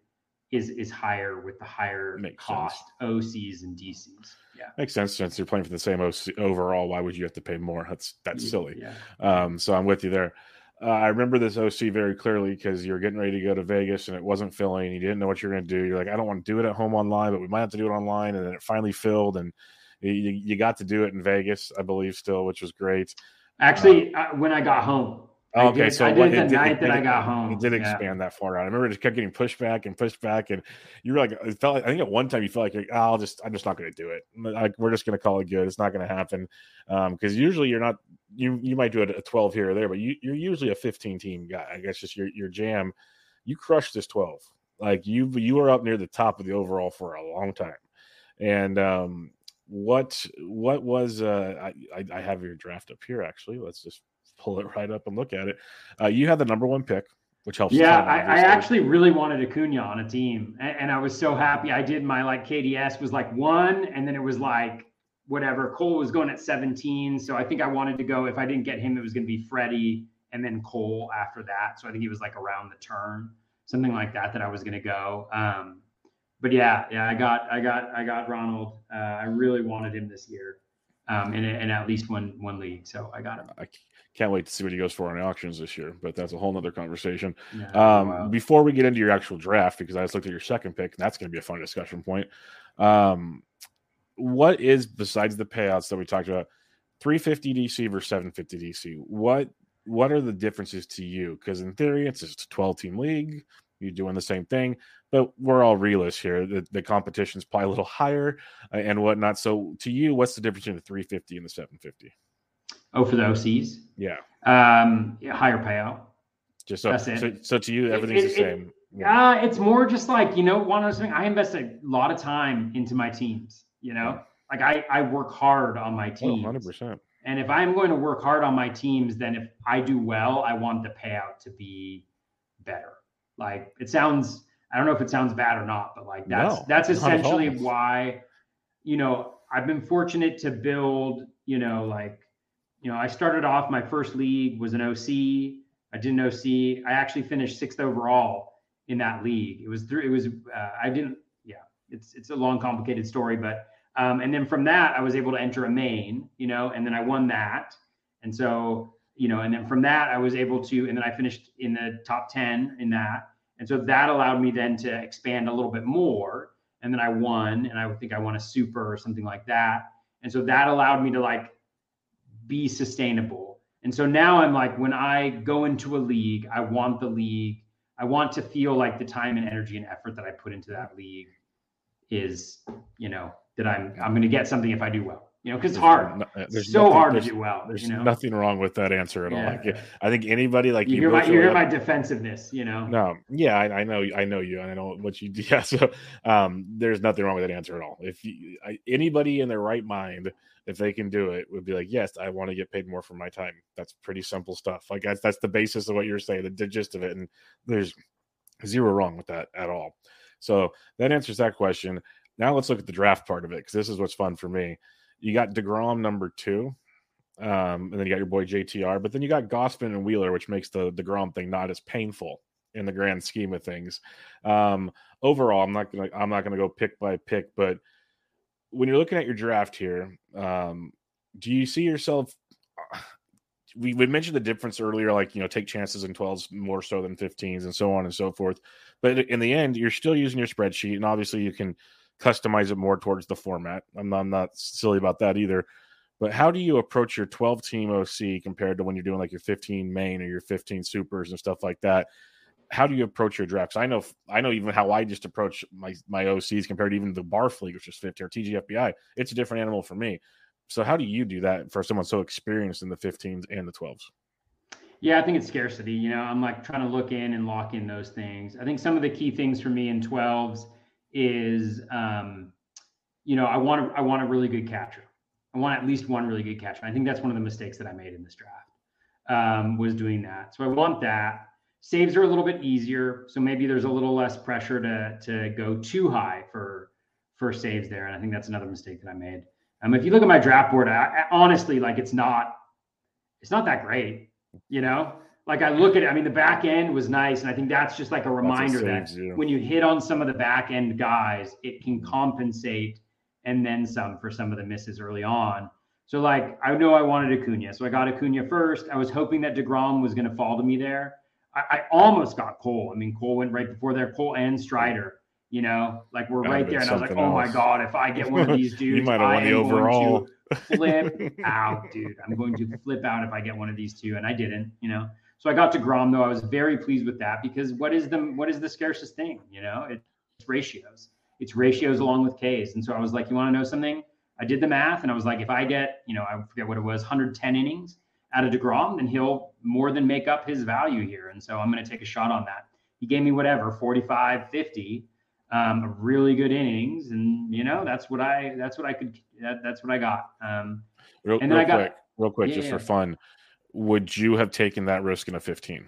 is is higher with the higher Makes cost sense. O Cs and D Cs. Yeah. Makes sense. Since you're playing for the same O C overall, why would you have to pay more? That's that's yeah, silly. Yeah. Um, so I'm with you there. Uh, I remember this O C very clearly because you're getting ready to go to Vegas and it wasn't filling. You didn't know what you're going to do. You're like, I don't want to do it at home online, but we might have to do it online. And then it finally filled and you, you got to do it in Vegas, I believe still, which was great. Actually, um, I, when I got home. Oh, okay, I did, so I did it the night did, that I got home. It did expand yeah. that far out. I remember it just kept getting pushed back and pushed back, and you were like, it felt like I think at one time you felt like, like oh, I'll just, I'm just not going to do it. Like we're just going to call it good. It's not going to happen because um, usually you're not. You you might do it a twelve here or there, but you you're usually a fifteen team guy. I guess just your your jam. You crushed this twelve. Like you you were up near the top of the overall for a long time, and um, what what was uh, I I have your draft up here actually. Let's just pull it right up and look at it. Uh, you had the number one pick, which helps. Yeah, I, I actually really wanted Acuna on a team, and, and I was so happy. I did my like K D S was like one, and then it was like whatever. Cole was going at seventeen, so I think I wanted to go. If I didn't get him, it was going to be Freddie and then Cole after that. So I think he was like around the turn, something like that, that I was going to go. Um, but yeah, yeah, I got, I got, I got Ronald. Uh, I really wanted him this year. Um, and, and at least one one league, so I got him. I can't wait to see what he goes for in auctions this year, but that's a whole nother conversation. Yeah, um, wow. Before we get into your actual draft, because I just looked at your second pick, and that's going to be a fun discussion point. Um, what is, besides the payouts that we talked about, three fifty D C versus seven fifty D C? What what are the differences to you? Because in theory, it's just a twelve-team league. You're doing the same thing, but we're all realists here. The, the competition's probably a little higher uh, and whatnot. So to you, what's the difference between the three fifty and the seven fifty? Oh, for the O Cs? Yeah. Um, yeah, higher payout. Just so, That's it. So, so to you, everything's it, it, the same. It, yeah. Uh, it's more just like, you know, one of those things, I invest a lot of time into my teams, you know, yeah. like I, I work hard on my teams. one hundred percent. And if I'm going to work hard on my teams, then if I do well, I want the payout to be better. Like it sounds, I don't know if it sounds bad or not, but like that's, no, that's essentially why, you know, I've been fortunate to build, you know, like, you know, I started off, my first league was an O C. I did an O C. I actually finished sixth overall in that league. It was through, it was, uh, I didn't, yeah, it's, it's a long, complicated story, but, um, and then from that I was able to enter a main, you know, and then I won that. And so, you know, and then from that I was able to, and then I finished in the top ten in that. And so that allowed me then to expand a little bit more. And then I won, and I think I won a super or something like that. And so that allowed me to like be sustainable. And so now I'm like, when I go into a league, I want the league, I want to feel like the time and energy and effort that I put into that league is, you know, that I'm, I'm going to get something if I do well. You know, because it's hard. No, it's so nothing, hard to do well. There's you know? nothing wrong with that answer at yeah. all. Like, I think anybody like you. You hear, my, you hear my defensiveness, you know. No, yeah, I, I know, I know you, and I know what you do. Yeah, so um, there's nothing wrong with that answer at all. If you, I, anybody in their right mind, if they can do it, would be like, yes, I want to get paid more for my time. That's pretty simple stuff. Like that's that's the basis of what you're saying, the, the gist of it, and there's zero wrong with that at all. So that answers that question. Now let's look at the draft part of it because this is what's fun for me. You got DeGrom number two, um, and then you got your boy J T R. But then you got Gossman and Wheeler, which makes the DeGrom thing not as painful in the grand scheme of things. Um, overall, I'm not gonna I'm not gonna go pick by pick, but when you're looking at your draft here, um, do you see yourself? We, we mentioned the difference earlier, like you know, take chances in twelves more so than fifteens, and so on and so forth. But in the end, you're still using your spreadsheet, and obviously you can customize it more towards the format. I'm not, I'm not silly about that either. But how do you approach your twelve-team O C compared to when you're doing like your fifteen main or your fifteen supers and stuff like that? How do you approach your drafts? I know I know even how I just approach my, my O Cs compared to even the Barf League, which is fifteen, or T G F B I. It's a different animal for me. So how do you do that for someone so experienced in the fifteens and the twelves? Yeah, I think it's scarcity. You know, I'm like trying to look in and lock in those things. I think some of the key things for me in twelves is, um, you know, I want to I want a really good catcher. I want at least one really good catcher. I think that's one of the mistakes that I made in this draft, um, was doing that. So I want that. Saves are a little bit easier, so maybe there's a little less pressure to to go too high for for saves there. And I think that's another mistake that I made. Um, if you look at my draft board, I, I honestly, like, it's not it's not that great. You know, like I look at it, I mean, the back end was nice. And I think that's just like a reminder that when you hit on some of the back end guys, it can compensate and then some for some of the misses early on. So like, I know I wanted Acuna. So I got Acuna first. I was hoping that DeGrom was going to fall to me there. I, I almost got Cole. I mean, Cole went right before there, Cole and Strider, you know, like we're right there. And I was like, oh my God, if I get one of these dudes, you might have won the overall. Flip out, dude. I'm going to flip out if I get one of these two. And I didn't, you know. So I got to Grom, though. I was very pleased with that, because what is the what is the scarcest thing? You know, it, it's ratios. It's ratios along with Ks. And so I was like, you want to know something? I did the math, and I was like, if I get, you know, I forget what it was, one hundred ten innings out of DeGrom, then he'll more than make up his value here. And so I'm going to take a shot on that. He gave me whatever, forty-five, fifty, um, really good innings. And, you know, that's what I, that's what I could, that, that's what I got. Um, real, and then real I got, quick, real quick, yeah, just for fun, would you have taken that risk in a fifteen?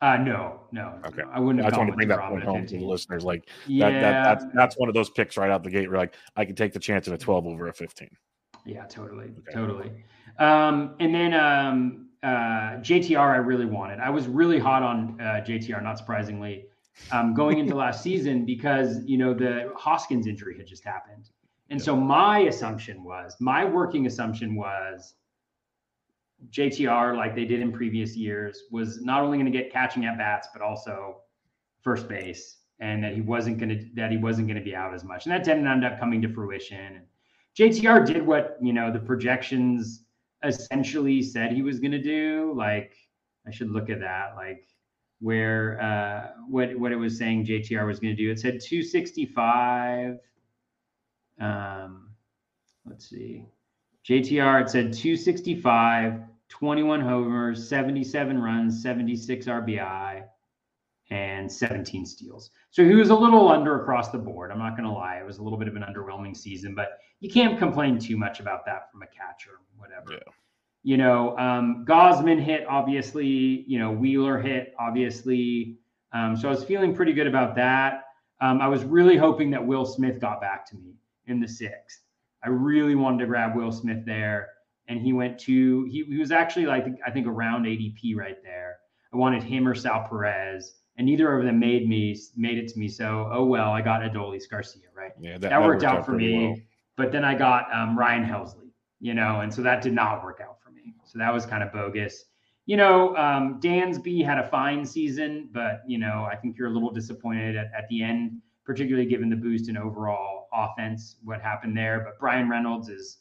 Uh, no, no, okay. No, I wouldn't have. I just want to bring that point home to the listeners. Like yeah. that, that, that's, that's one of those picks right out the gate where like, I can take the chance in a twelve over a fifteen. Yeah, totally. Okay. Totally. Um, and then, um, uh, J T R, I really wanted, I was really hot on, uh, J T R, not surprisingly. Um, going into last season, because, you know, the Hoskins injury had just happened. And yeah. so my assumption was, my working assumption was J T R, like they did in previous years, was not only going to get catching at bats, but also first base, and that he wasn't going to, that he wasn't going to be out as much. And that didn't end up coming to fruition. And J T R did what, you know, the projections essentially said he was going to do. Like, I should look at that. Like, where uh what what it was saying J T R was going to do, it said two sixty-five. Um let's see, J T R, it said two sixty-five, twenty-one homers, seventy-seven runs, seventy-six R B I, and seventeen steals. So he was a little under across the board. I'm not gonna lie, it was a little bit of an underwhelming season, but you can't complain too much about that from a catcher, whatever. Yeah. You know, um, Gosman hit, obviously, you know, Wheeler hit, obviously. Um, so I was feeling pretty good about that. Um, I was really hoping that Will Smith got back to me in the sixth. I really wanted to grab Will Smith there. And he went to, he, he was actually, like, I think around A D P right there. I wanted him or Sal Perez. And neither of them made me, made it to me. So, oh, well, I got Adolis Garcia, right? Yeah, that, that, that worked, worked out, out for me. Well. But then I got um, Ryan Helsley, you know, and so that did not work out. So that was kind of bogus. You know, um, Dansby had a fine season, but, you know, I think you're a little disappointed at, at the end, particularly given the boost in overall offense, what happened there. But Brian Reynolds is,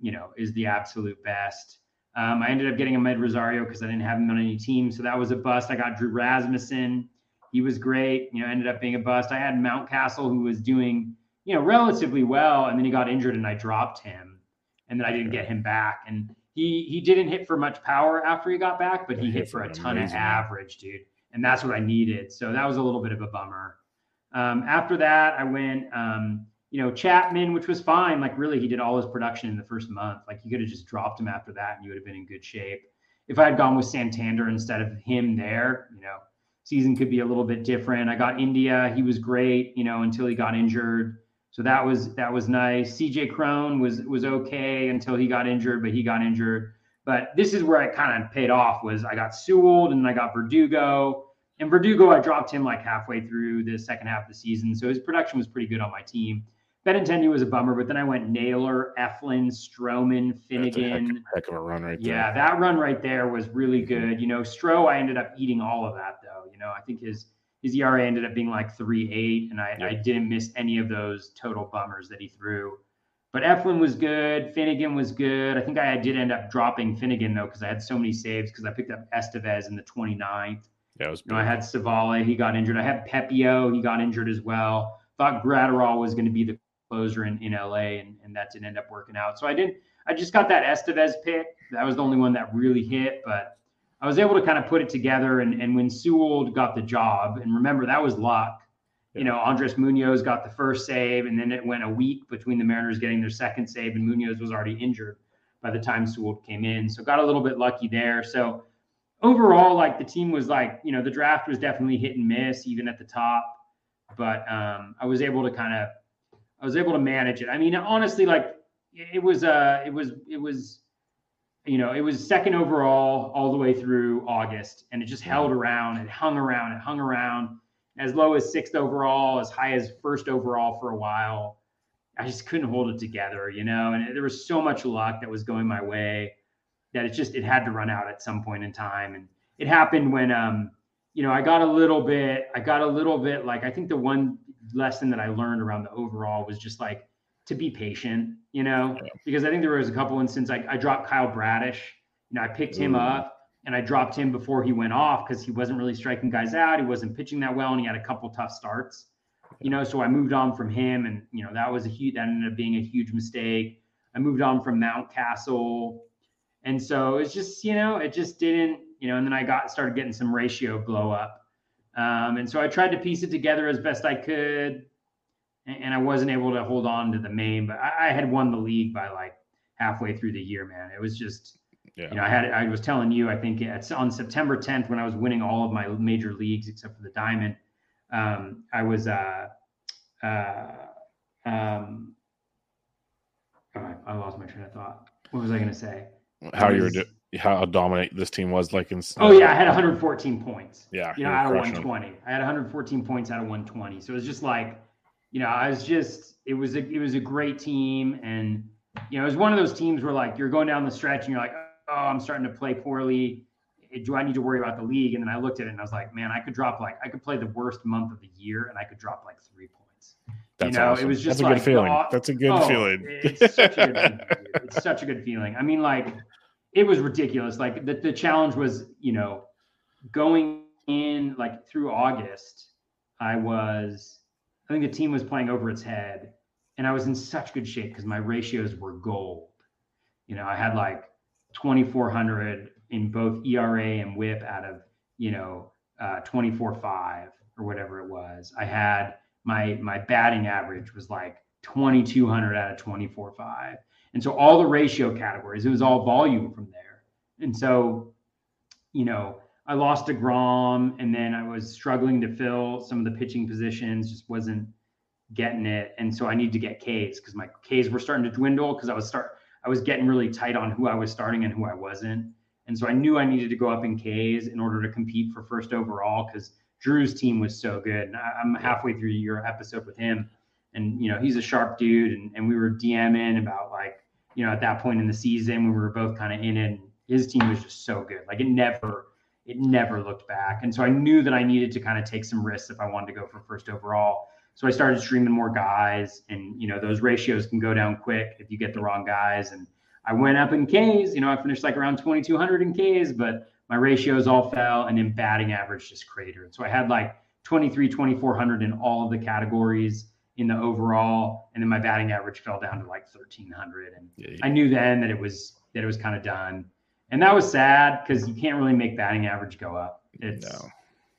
you know, is the absolute best. Um, I ended up getting Ahmed Rosario because I didn't have him on any team. So that was a bust. I got Drew Rasmussen. He was great. You know, ended up being a bust. I had Mountcastle, who was doing, you know, relatively well. And then he got injured and I dropped him. And then I didn't get him back. And He he didn't hit for much power after he got back, but he, he hit, hit for a ton amazing. of average, dude. And that's what I needed. So that was a little bit of a bummer. Um, after that, I went, um, you know, Chapman, which was fine. Like, really, he did all his production in the first month. Like, you could have just dropped him after that and you would have been in good shape. If I had gone with Santander instead of him there, you know, season could be a little bit different. I got India. He was great, you know, until he got injured. So that was that was nice. C J Cron was was okay until he got injured, but he got injured. But this is where I kind of paid off, was I got Sewald and I got Verdugo. And Verdugo, I dropped him like halfway through the second half of the season. So his production was pretty good on my team. Benintendi was a bummer, but then I went Naylor, Eflin, Stroman, Finnegan. That's a heck, heck of a run right there. Yeah, that run right there was really good. You know, Stroh, I ended up eating all of that, though. You know, I think his... His E R A ended up being like three eight, and I, yeah. I didn't miss any of those total bummers that he threw. But Eflin was good. Finnegan was good. I think I did end up dropping Finnegan, though, because I had so many saves because I picked up Estevez in the twenty-ninth. Yeah, it was you know, I had Sewald. He got injured. I had Pepio. He got injured as well. Thought Gratterall was going to be the closer in, in L A, and, and that didn't end up working out. So I did. I just got that Estevez pick. That was the only one that really hit, but I was able to kind of put it together. And, and when Sewald got the job, and remember, that was luck. You know, Andres Munoz got the first save, and then it went a week between the Mariners getting their second save, and Munoz was already injured by the time Sewald came in. So got a little bit lucky there. So overall, like, the team was like, you know, the draft was definitely hit and miss, even at the top. But um, I was able to kind of, I was able to manage it. I mean, honestly, like, it was, uh, it was, it was, you know, it was second overall all the way through August, and it just held around and hung around and hung around. As low as sixth overall, as high as first overall for a while. I just couldn't hold it together, you know, and there was so much luck that was going my way that it just, it had to run out at some point in time. And it happened when, um, you know, I got a little bit, I got a little bit like, I think the one lesson that I learned around the overall was just like to be patient, you know, because I think there was a couple instances I, I dropped Kyle Bradish, you know, I picked him mm. up. And I dropped him before he went off because he wasn't really striking guys out. He wasn't pitching that well, and he had a couple tough starts, you know. So I moved on from him, and you know that was a huge. That ended up being a huge mistake. I moved on from Mountcastle, and so it's just you know it just didn't you know. And then I got started getting some ratio blow up, um, and so I tried to piece it together as best I could, and, and I wasn't able to hold on to the main. But I, I had won the league by like halfway through the year, man. It was just. Yeah. You know, I had I was telling you, I think it's on September tenth when I was winning all of my major leagues except for the Diamond. Um, I was uh, uh, um, oh, I lost my train of thought. What was I going to say? How was, you were how dominant this team was, like in. Oh yeah, I had one hundred fourteen points. Yeah, you know, out of one hundred twenty, I had one hundred fourteen points out of one hundred twenty. So it was just like, you know, I was just it was a, it was a great team, and you know, it was one of those teams where like you're going down the stretch and you're like. Oh, I'm starting to play poorly. Do I need to worry about the league? And then I looked at it and I was like, man, I could drop like, I could play the worst month of the year and I could drop like three points. That's you know, awesome. It was just That's a like, good feeling. The, That's a good oh, feeling. It's such a good feeling. It's such a good feeling. I mean, like it was ridiculous. Like the, the challenge was, you know, going in like through August, I was, I think the team was playing over its head and I was in such good shape because my ratios were gold. You know, I had like, twenty-four hundred in both E R A and WHIP out of, you know, uh, twenty-four point five or whatever it was. I had my, my batting average was like twenty-two hundred out of twenty-four point five. And so all the ratio categories, it was all volume from there. And so, you know, I lost to Grom and then I was struggling to fill some of the pitching positions, just wasn't getting it. And so I need to get K's because my K's were starting to dwindle because I was starting. I was getting really tight on who I was starting and who I wasn't. And so I knew I needed to go up in K's in order to compete for first overall because Drew's team was so good. And I, I'm halfway through your episode with him. And, you know, he's a sharp dude. And, and we were DMing about like, you know, at that point in the season, we were both kind of in it. And his team was just so good. Like it never, it never looked back. And so I knew that I needed to kind of take some risks if I wanted to go for first overall. So I started streaming more guys and, you know, those ratios can go down quick if you get the wrong guys. And I went up in K's, you know, I finished like around twenty-two hundred in K's, but my ratios all fell and then batting average just cratered. So I had like twenty-three, twenty-four hundred in all of the categories in the overall. And then my batting average fell down to like thirteen hundred. And yeah, yeah. I knew then that it was, that it was kind of done. And that was sad because you can't really make batting average go up. It's, no.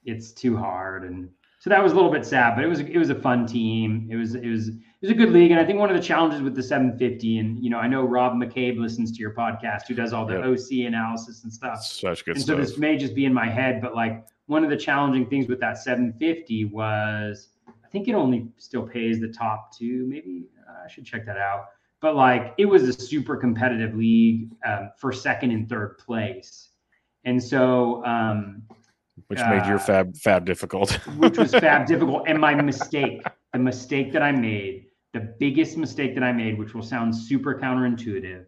it's too hard. And, So that was a little bit sad, but it was it was a fun team. It was it was it was a good league, and I think one of the challenges with the seven fifty, and you know, I know Rob McCabe listens to your podcast, who does all the yeah. O C analysis and stuff. Such good and stuff. And so this may just be in my head, but like one of the challenging things with that seven fifty was, I think it only still pays the top two. Maybe uh, I should check that out. But like it was a super competitive league um, for second and third place, and so. Um, Which made your fab fab difficult. which was fab difficult. And my mistake, the mistake that I made, the biggest mistake that I made, which will sound super counterintuitive,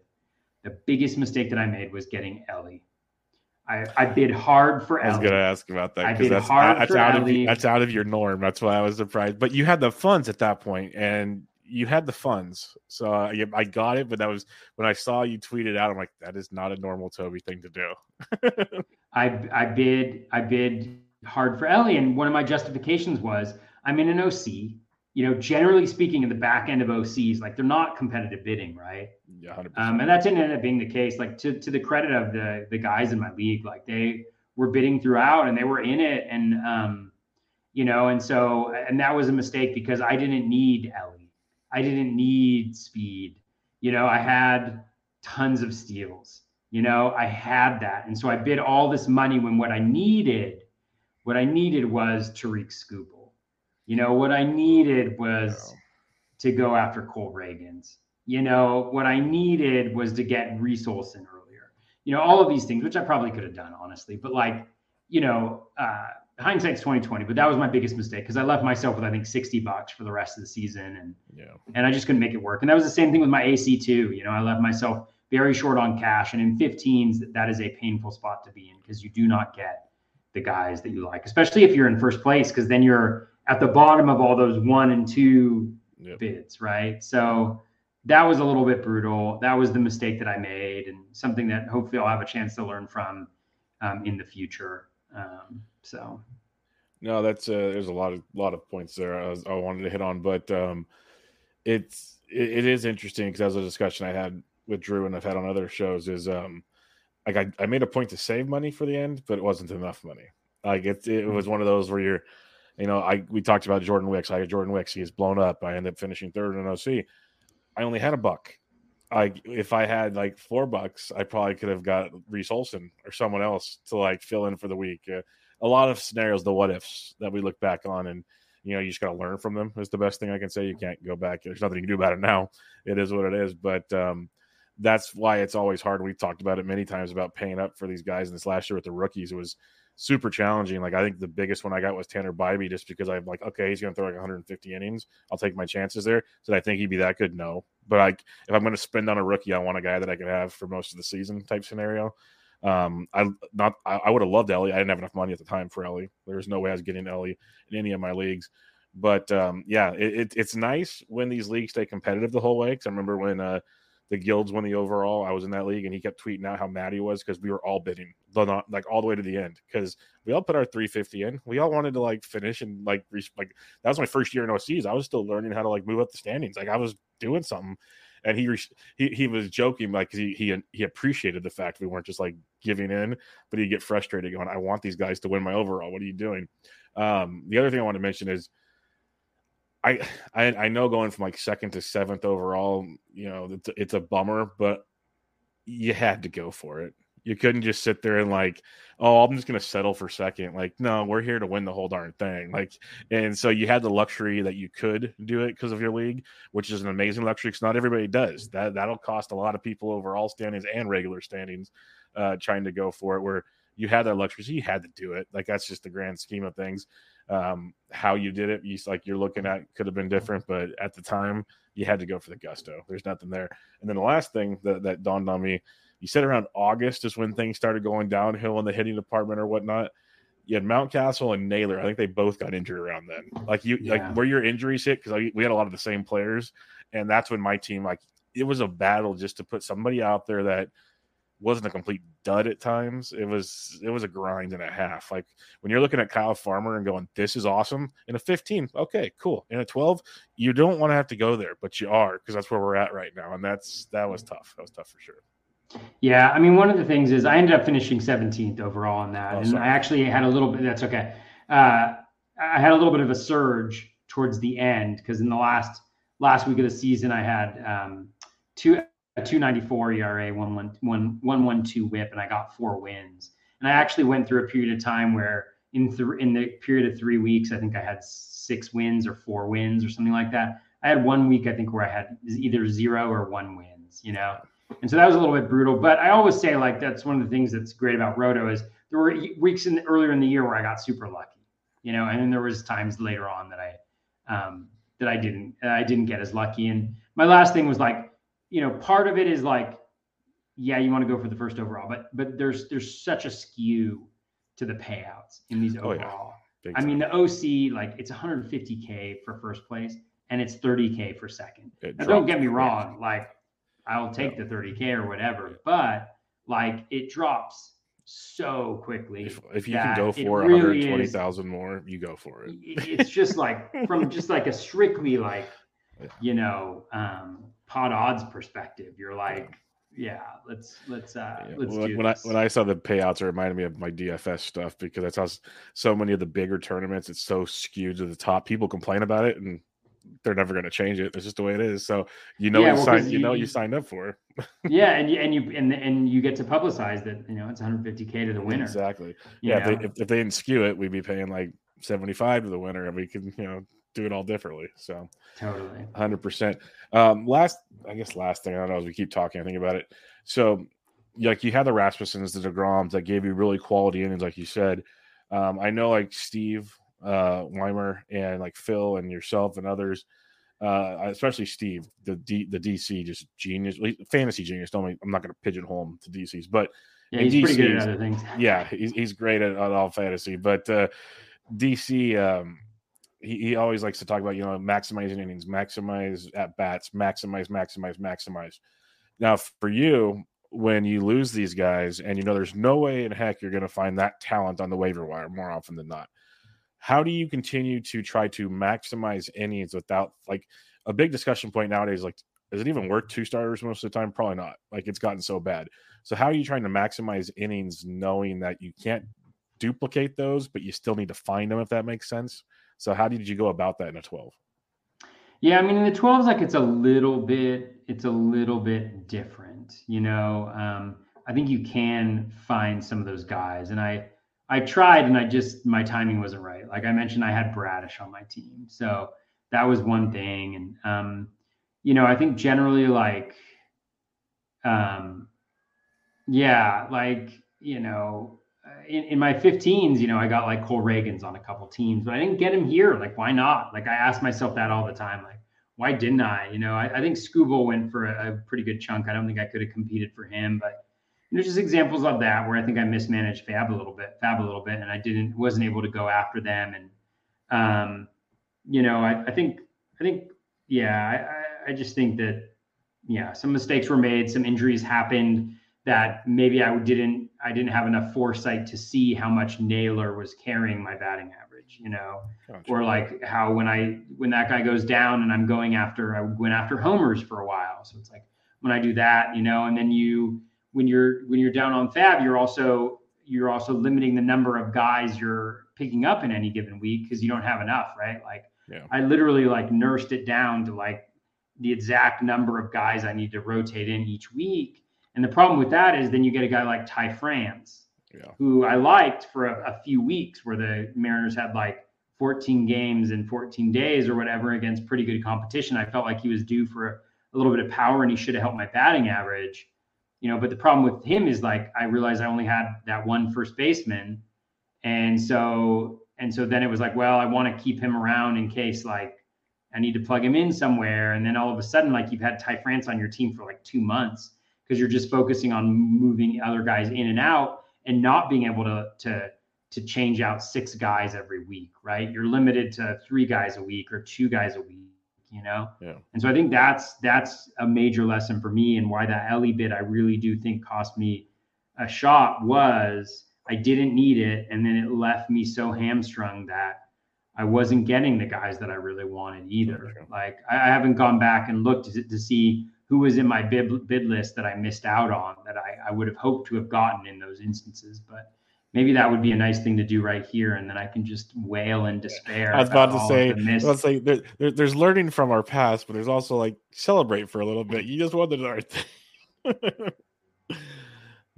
the biggest mistake that I made was getting Ellie. I, I bid hard for Ellie. I was going to ask about that. I bid that's, hard I, that's for out Ellie. Of, that's out of your norm. That's why I was surprised. But you had the funds at that point, and you had the funds. So uh, yeah, I got it, but that was when I saw you tweet it out. I'm like, that is not a normal Toby thing to do. I I bid I bid hard for Ellie, and one of my justifications was I'm in an O C. You know, generally speaking, in the back end of O Cs, like they're not competitive bidding, right? Yeah, one hundred percent. Um, and that didn't end up being the case. Like to to the credit of the the guys in my league, like they were bidding throughout and they were in it, and um, you know, and so and that was a mistake because I didn't need Ellie, I didn't need speed. You know, I had tons of steals. You know, I had that, and so I bid all this money when what I needed, what I needed was Tariq Skubal. You know, what I needed was wow. to go after Cole Reagans. You know, what I needed was to get Reese Olson earlier. You know, all of these things, which I probably could have done, honestly. But, like, you know, uh, hindsight's twenty twenty, but that was my biggest mistake because I left myself with, I think, sixty bucks for the rest of the season. And yeah. and I just couldn't make it work. And that was the same thing with my A C, too. You know, I left myself very short on cash. And in fifteens, that, that is a painful spot to be in because you do not get the guys that you like, especially if you're in first place because then you're – at the bottom of all those one and two yep. bids, right? So that was a little bit brutal. That was the mistake that I made and something that hopefully I'll have a chance to learn from um, in the future. Um, so. No, that's uh, there's a lot of lot of points there I, was, I wanted to hit on, but um, it's it, it is interesting because that was a discussion I had with Drew and I've had on other shows is um, like I, I made a point to save money for the end, but it wasn't enough money. Like it, it was one of those where you're, You know, I we talked about Jordan Wicks. I had Jordan Wicks. He is blown up. I end up finishing third in an O C. I only had a buck. I if I had like four bucks, I probably could have got Reese Olson or someone else to like fill in for the week. Uh, a lot of scenarios, the what ifs that we look back on, and you know, you just got to learn from them. Is the best thing I can say. You can't go back. There's nothing you can do about it now. It is what it is. But um, that's why it's always hard. We've talked about it many times about paying up for these guys. And this last year with the rookies, it was super challenging. Like I think the biggest one I got was Tanner Bybee, just because I'm like, okay, he's going to throw like one hundred fifty innings. I'll take my chances there. So I think he'd be that good. No, but I, if I'm going to spend on a rookie, I want a guy that I can have for most of the season type scenario. Um, I not I, I would have loved Ellie. I didn't have enough money at the time for Ellie. There was no way I was getting Ellie in any of my leagues. But um, yeah, it, it, it's nice when these leagues stay competitive the whole way. Because I remember when uh, the Guilds won the overall. I was in that league, and he kept tweeting out how mad he was because we were all bidding, not, like all the way to the end, because we all put our three fifty in. We all wanted to like finish and like reach. Like that was my first year in O Cs. I was still learning how to like move up the standings. Like I was doing something, and he he he was joking like he he he appreciated the fact we weren't just like giving in, but he'd get frustrated going, "I want these guys to win my overall. What are you doing?" Um, the other thing I want to mention is. I, I I know going from like second to seventh overall, you know, it's, it's a bummer, but you had to go for it. You couldn't just sit there and like, oh, I'm just going to settle for second. Like, no, we're here to win the whole darn thing. Like, and so you had the luxury that you could do it because of your league, which is an amazing luxury because not everybody does that. That'll cost a lot of people overall standings and regular standings uh, trying to go for it where you had that luxury. So you had to do it. Like, that's just the grand scheme of things. Um, how you did it, you like you're looking at could have been different, but at the time you had to go for the gusto. There's nothing there. And then the last thing that, that dawned on me, you said around August is when things started going downhill in the hitting department or whatnot. You had Mountcastle and Naylor. I think they both got injured around then. Like you, yeah. like where your injuries hit because we had a lot of the same players, and that's when my team like it was a battle just to put somebody out there that. Wasn't a complete dud at times. It was it was a grind and a half. Like when you're looking at Kyle Farmer and going, this is awesome. In a fifteen, okay, cool. In a twelve, you don't want to have to go there, but you are because that's where we're at right now. And that's that was tough. That was tough for sure. Yeah, I mean, one of the things is I ended up finishing seventeenth overall in that. Oh, and I actually had a little bit – that's okay. Uh, I had a little bit of a surge towards the end because in the last last week of the season I had um, two – a two ninety-four E R A, one one two whip, and I got four wins. And I actually went through a period of time where in, th- in the period of three weeks, I think I had six wins or four wins or something like that. I had one week, I think, where I had either zero or one wins, you know? And so that was a little bit brutal. But I always say, like, that's one of the things that's great about Roto is there were weeks in the, earlier in the year where I got super lucky, you know? And then there was times later on that I um, that I didn't I didn't get as lucky. And my last thing was, like, you know, part of it is like, yeah, you want to go for the first overall, but but there's there's such a skew to the payouts in these overall. Oh, yeah. I mean, the O C, like it's one hundred fifty K for first place and it's thirty K for second. Now, don't get me wrong. Like, I'll take yeah. the thirty K or whatever, but like it drops so quickly. If, if you can go for really one hundred twenty thousand more, you go for it. It's just like from just like a strictly like, yeah. you know, um, pot odds perspective, you're like, yeah. Yeah, let's let's uh yeah. let's well, do when this. I when I saw the payouts, it reminded me of my D F S stuff because that's how so many of the bigger tournaments, it's so skewed to the top. People complain about it and they're never going to change it. It's just the way it is. So you know, yeah, you, well, signed, you, you know you signed up for. yeah, and you and you and, and you get to publicize that, you know, it's one hundred fifty K to the winner. Exactly. Yeah, if they, if, if they didn't skew it, we'd be paying like seventy-five to the winner, and we could, you know, do it all differently. So totally one hundred percent. Um, last, I guess last thing, I don't know, as we keep talking, I think about it. So like you had the Rasmussens, the DeGroms that gave you really quality innings, like you said. Um, I know like Steve uh, Weimer and like Phil and yourself and others, uh, especially Steve, the D, the D C, just genius, fantasy genius. Don't me, I'm not going to pigeonhole him to D Cs, but yeah, he's D Cs, pretty good at other things. Yeah, he's he's great at, at all fantasy, but uh, D C, um, He, he always likes to talk about, you know, maximizing innings, maximize at bats, maximize, maximize, maximize. Now, for you, when you lose these guys and you know there's no way in heck you're going to find that talent on the waiver wire more often than not, how do you continue to try to maximize innings without, like, a big discussion point nowadays, like, is it even worth two starters most of the time? Probably not. Like, it's gotten so bad. So how are you trying to maximize innings knowing that you can't duplicate those, but you still need to find them, if that makes sense? So how did you go about that in a twelve? Yeah, I mean, in the twelves, like it's a little bit, it's a little bit different, you know. Um, I think you can find some of those guys, and I, I tried, and I just my timing wasn't right. Like I mentioned, I had Bradish on my team, so that was one thing. And um, you know, I think generally, like, um, yeah, like you know. In, in my fifteens, you know, I got like Cole Reagans on a couple teams, but I didn't get him here. Like, why not? Like, I asked myself that all the time. Like, why didn't I? You know, I, I think Scooble went for a, a pretty good chunk. I don't think I could have competed for him, but you know, just examples of that where I think I mismanaged Fab a little bit, Fab a little bit, and I didn't wasn't able to go after them. And um, you know, I, I think I think yeah, I, I just think that yeah, some mistakes were made, some injuries happened that maybe I didn't. I didn't have enough foresight to see how much Naylor was carrying my batting average, you know, gotcha. Or like how when I, when that guy goes down and I'm going after, I went after homers for a while. So it's like when I do that, you know, and then you, when you're, when you're down on Fab, you're also, you're also limiting the number of guys you're picking up in any given week. Cause you don't have enough, right? Like yeah. I literally like nursed it down to like the exact number of guys I need to rotate in each week. And the problem with that is then you get a guy like Ty France, yeah. who I liked for a, a few weeks where the Mariners had like fourteen games in fourteen days or whatever against pretty good competition. I felt like he was due for a little bit of power and he should have helped my batting average, you know, but the problem with him is like, I realized I only had that one first baseman. And so, and so then it was like, well, I want to keep him around in case like I need to plug him in somewhere. And then all of a sudden, like you've had Ty France on your team for like two months. Because you're just focusing on moving other guys in and out and not being able to to to change out six guys every week, right? You're limited to three guys a week or two guys a week, you know? Yeah. And so I think that's that's a major lesson for me, and why that Ellie bid I really do think cost me a shot was I didn't need it, and then it left me so hamstrung that I wasn't getting the guys that I really wanted either. Sure. Like I, I haven't gone back and looked to, to see who was in my bid, bid list that I missed out on that I, I would have hoped to have gotten in those instances, but maybe that would be a nice thing to do right here. And then I can just wail in despair. I was about, about to say, let's say there, there, there's learning from our past, but there's also like celebrate for a little bit. You just won the North.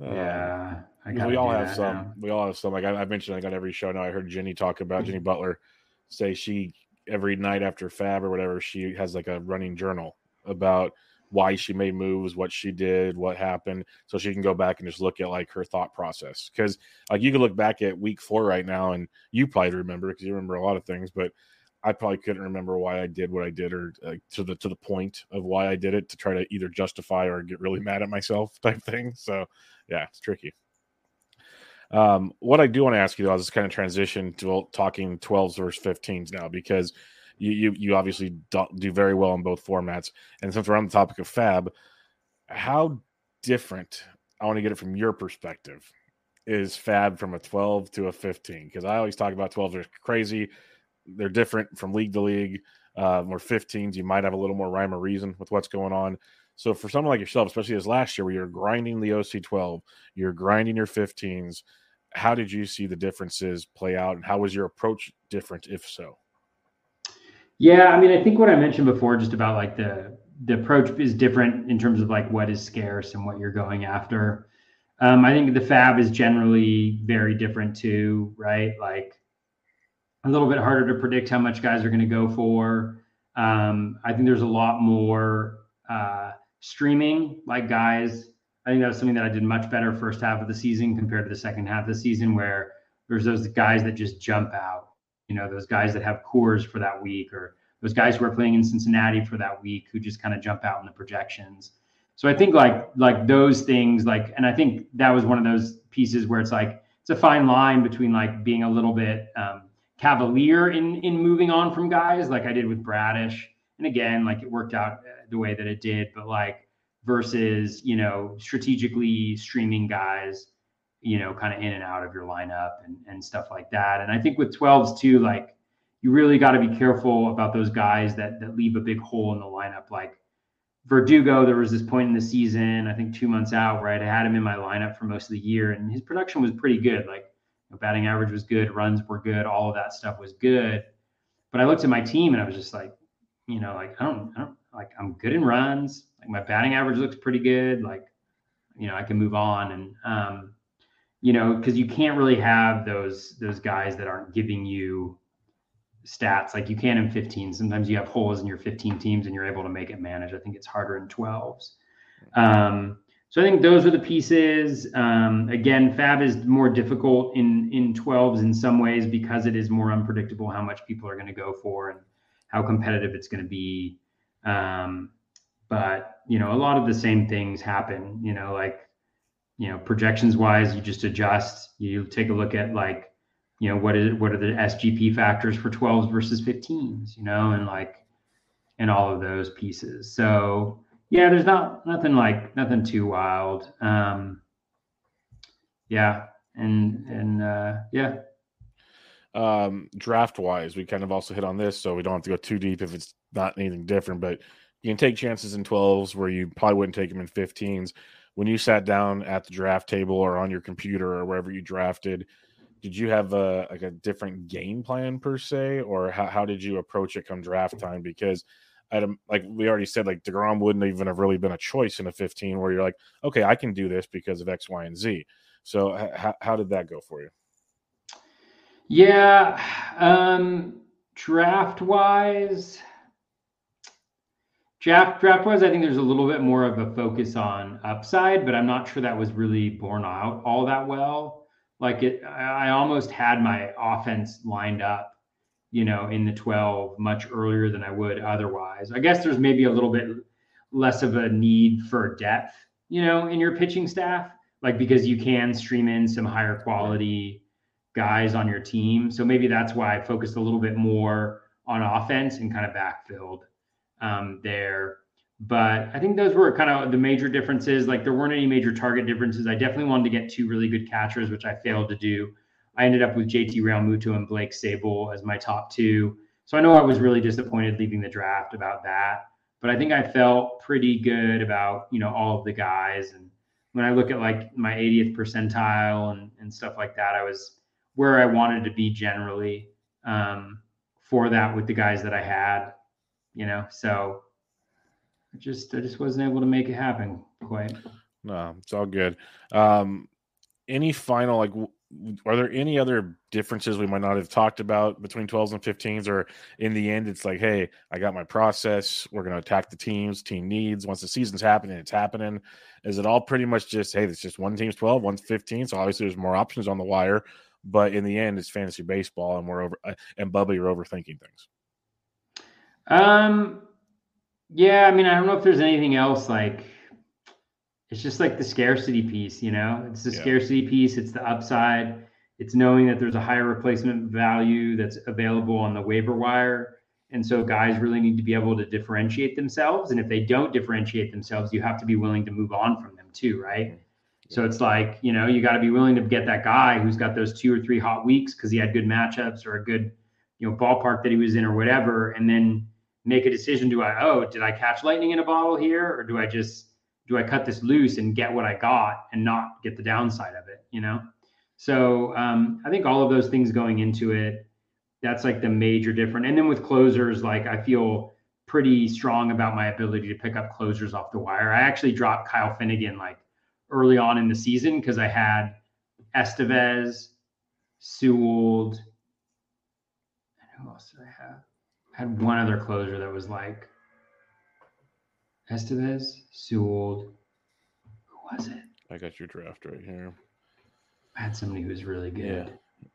Yeah. I we all have some, now. we all have some, like I, I mentioned, I got every show now. I heard Jenny talk about Jenny Butler say she, every night after Fab or whatever, she has like a running journal about why she made moves, what she did, what happened, so she can go back and just look at like her thought process. Because like you can look back at week four right now, and you probably remember because you remember a lot of things, but I probably couldn't remember why I did what I did, or like to the to the point of why I did it, to try to either justify or get really mad at myself type thing. So yeah, it's tricky. Um, what I do want to ask you though is kind of transition to talking twelves versus fifteens now, because you you, you obviously do, do very well in both formats. And since we're on the topic of Fab, how different, I want to get it from your perspective, is Fab from a twelve to a fifteen? Because I always talk about twelves are crazy. They're different from league to league. Uh, more fifteens, you might have a little more rhyme or reason with what's going on. So for someone like yourself, especially as last year where you're grinding the O C twelve, you're grinding your fifteens, how did you see the differences play out, and how was your approach different, if so? Yeah, I mean, I think what I mentioned before just about like the the approach is different in terms of like what is scarce and what you're going after. Um, I think the Fab is generally very different too, right? Like a little bit harder to predict how much guys are going to go for. Um, I think there's a lot more uh, streaming, like guys. I think that was something that I did much better first half of the season compared to the second half of the season, where there's those guys that just jump out, you know, those guys that have cores for that week, or those guys who are playing in Cincinnati for that week who just kind of jump out in the projections. So I think like, like those things, like, and I think that was one of those pieces where it's like, it's a fine line between like being a little bit um, cavalier in, in moving on from guys like I did with Bradish. And again, like it worked out the way that it did, but like, versus, you know, strategically streaming guys, you know, kind of in and out of your lineup and, and stuff like that. And I think with twelves too, like you really got to be careful about those guys that that leave a big hole in the lineup. Like Verdugo, there was this point in the season, I think two months out, right? I had him in my lineup for most of the year and his production was pretty good. Like you know, batting average was good, runs were good, all of that stuff was good. But I looked at my team and I was just like, you know, like I don't, I don't like I'm good in runs. My batting average looks pretty good. Like, you know, I can move on. And, um, you know, because you can't really have those those guys that aren't giving you stats. Like you can in fifteen. Sometimes you have holes in your fifteen teams and you're able to make it manage. I think it's harder in twelves. Um, so I think those are the pieces. Um, again, Fab is more difficult in, in twelves in some ways because it is more unpredictable how much people are going to go for and how competitive it's going to be. Um, But, you know, a lot of the same things happen, you know, like, you know, projections wise, you just adjust, you take a look at like, you know, what is, what are the S G P factors for twelves versus fifteens, you know, and like, and all of those pieces. So yeah, there's not, nothing like, nothing too wild. Um, yeah. And, and uh, yeah. Um, draft wise, we kind of also hit on this, so we don't have to go too deep if it's not anything different, but you can take chances in twelves where you probably wouldn't take them in fifteens. When you sat down at the draft table or on your computer or wherever you drafted, did you have a, like a different game plan per se, or how, how did you approach it come draft time? Because I'd, like we already said, like DeGrom wouldn't even have really been a choice in a fifteen where you're like, okay, I can do this because of X, Y, and Z. So h- how did that go for you? Yeah. Um, draft wise, Draft, draft-wise, I think there's a little bit more of a focus on upside, but I'm not sure that was really borne out all that well. Like it, I almost had my offense lined up, you know, in the twelve much earlier than I would otherwise. I guess there's maybe a little bit less of a need for depth, you know, in your pitching staff, like because you can stream in some higher quality guys on your team. So maybe that's why I focused a little bit more on offense and kind of backfilled um there. But I think those were kind of the major differences. Like there weren't any major target differences. I definitely wanted to get two really good catchers, which I failed to do. I ended up with J T Realmuto and Blake Sable as my top two. So I know I was really disappointed leaving the draft about that, but I think I felt pretty good about, you know, all of the guys. And when I look at like my eightieth percentile and, and stuff like that, I was where I wanted to be generally um, for that with the guys that I had. You know, so I just I just wasn't able to make it happen quite. No, it's all good. Um, any final, like, w- are there any other differences we might not have talked about between twelves and fifteens? Or in the end, it's like, hey, I got my process. We're going to attack the teams, team needs. Once the season's happening, it's happening. Is it all pretty much just, hey, it's just one team's twelve, one's fifteen? So obviously there's more options on the wire. But in the end, it's fantasy baseball, and we're over, uh, and Bubba, you're overthinking things. Um, yeah, I mean, I don't know if there's anything else. Like, it's just like the scarcity piece, you know, it's the yeah. scarcity piece. It's the upside. It's knowing that there's a higher replacement value that's available on the waiver wire. And so guys really need to be able to differentiate themselves. And if they don't differentiate themselves, you have to be willing to move on from them too, right? Yeah. So it's like, you know, you got to be willing to get that guy who's got those two or three hot weeks because he had good matchups or a good, you know, ballpark that he was in or whatever, and then make a decision. Do I, oh, did I catch lightning in a bottle here? Or do I just, do I cut this loose and get what I got and not get the downside of it, you know? So um, I think all of those things going into it, that's like the major difference. And then with closers, like I feel pretty strong about my ability to pick up closers off the wire. I actually dropped Kyle Finnegan like early on in the season because I had Estevez, Sewald, and who else did I have? I had one other closer that was like Estevez, Sewald. Who was it? I got your draft right here. I had somebody who was really good.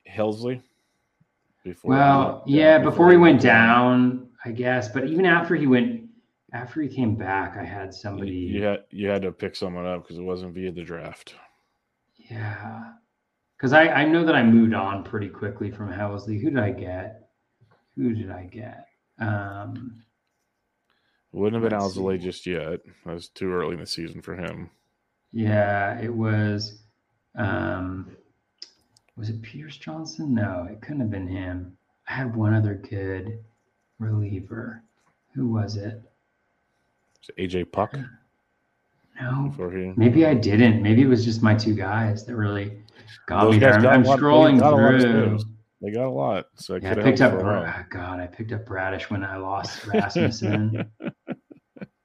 Yeah. Helsley? Before well, we yeah, before, before he went down, I guess. But even after he went, after he came back, I had somebody. You had you had to pick someone up because it wasn't via the draft. Yeah, because I, I know that I moved on pretty quickly from Helsley. Who did I get? Who did I get? Um, Wouldn't have been Helsley just yet. That was too early in the season for him. Yeah, it was. Um, Was it Pierce Johnson? No, it couldn't have been him. I had one other good reliever. Who was it? Was it A J Puck? No. Maybe I didn't. Maybe it was just my two guys that really got Those me there. Got I'm lot, scrolling they got through. They got a lot. So I, yeah, I picked up. Oh, God, I picked up Bradish when I lost Rasmussen.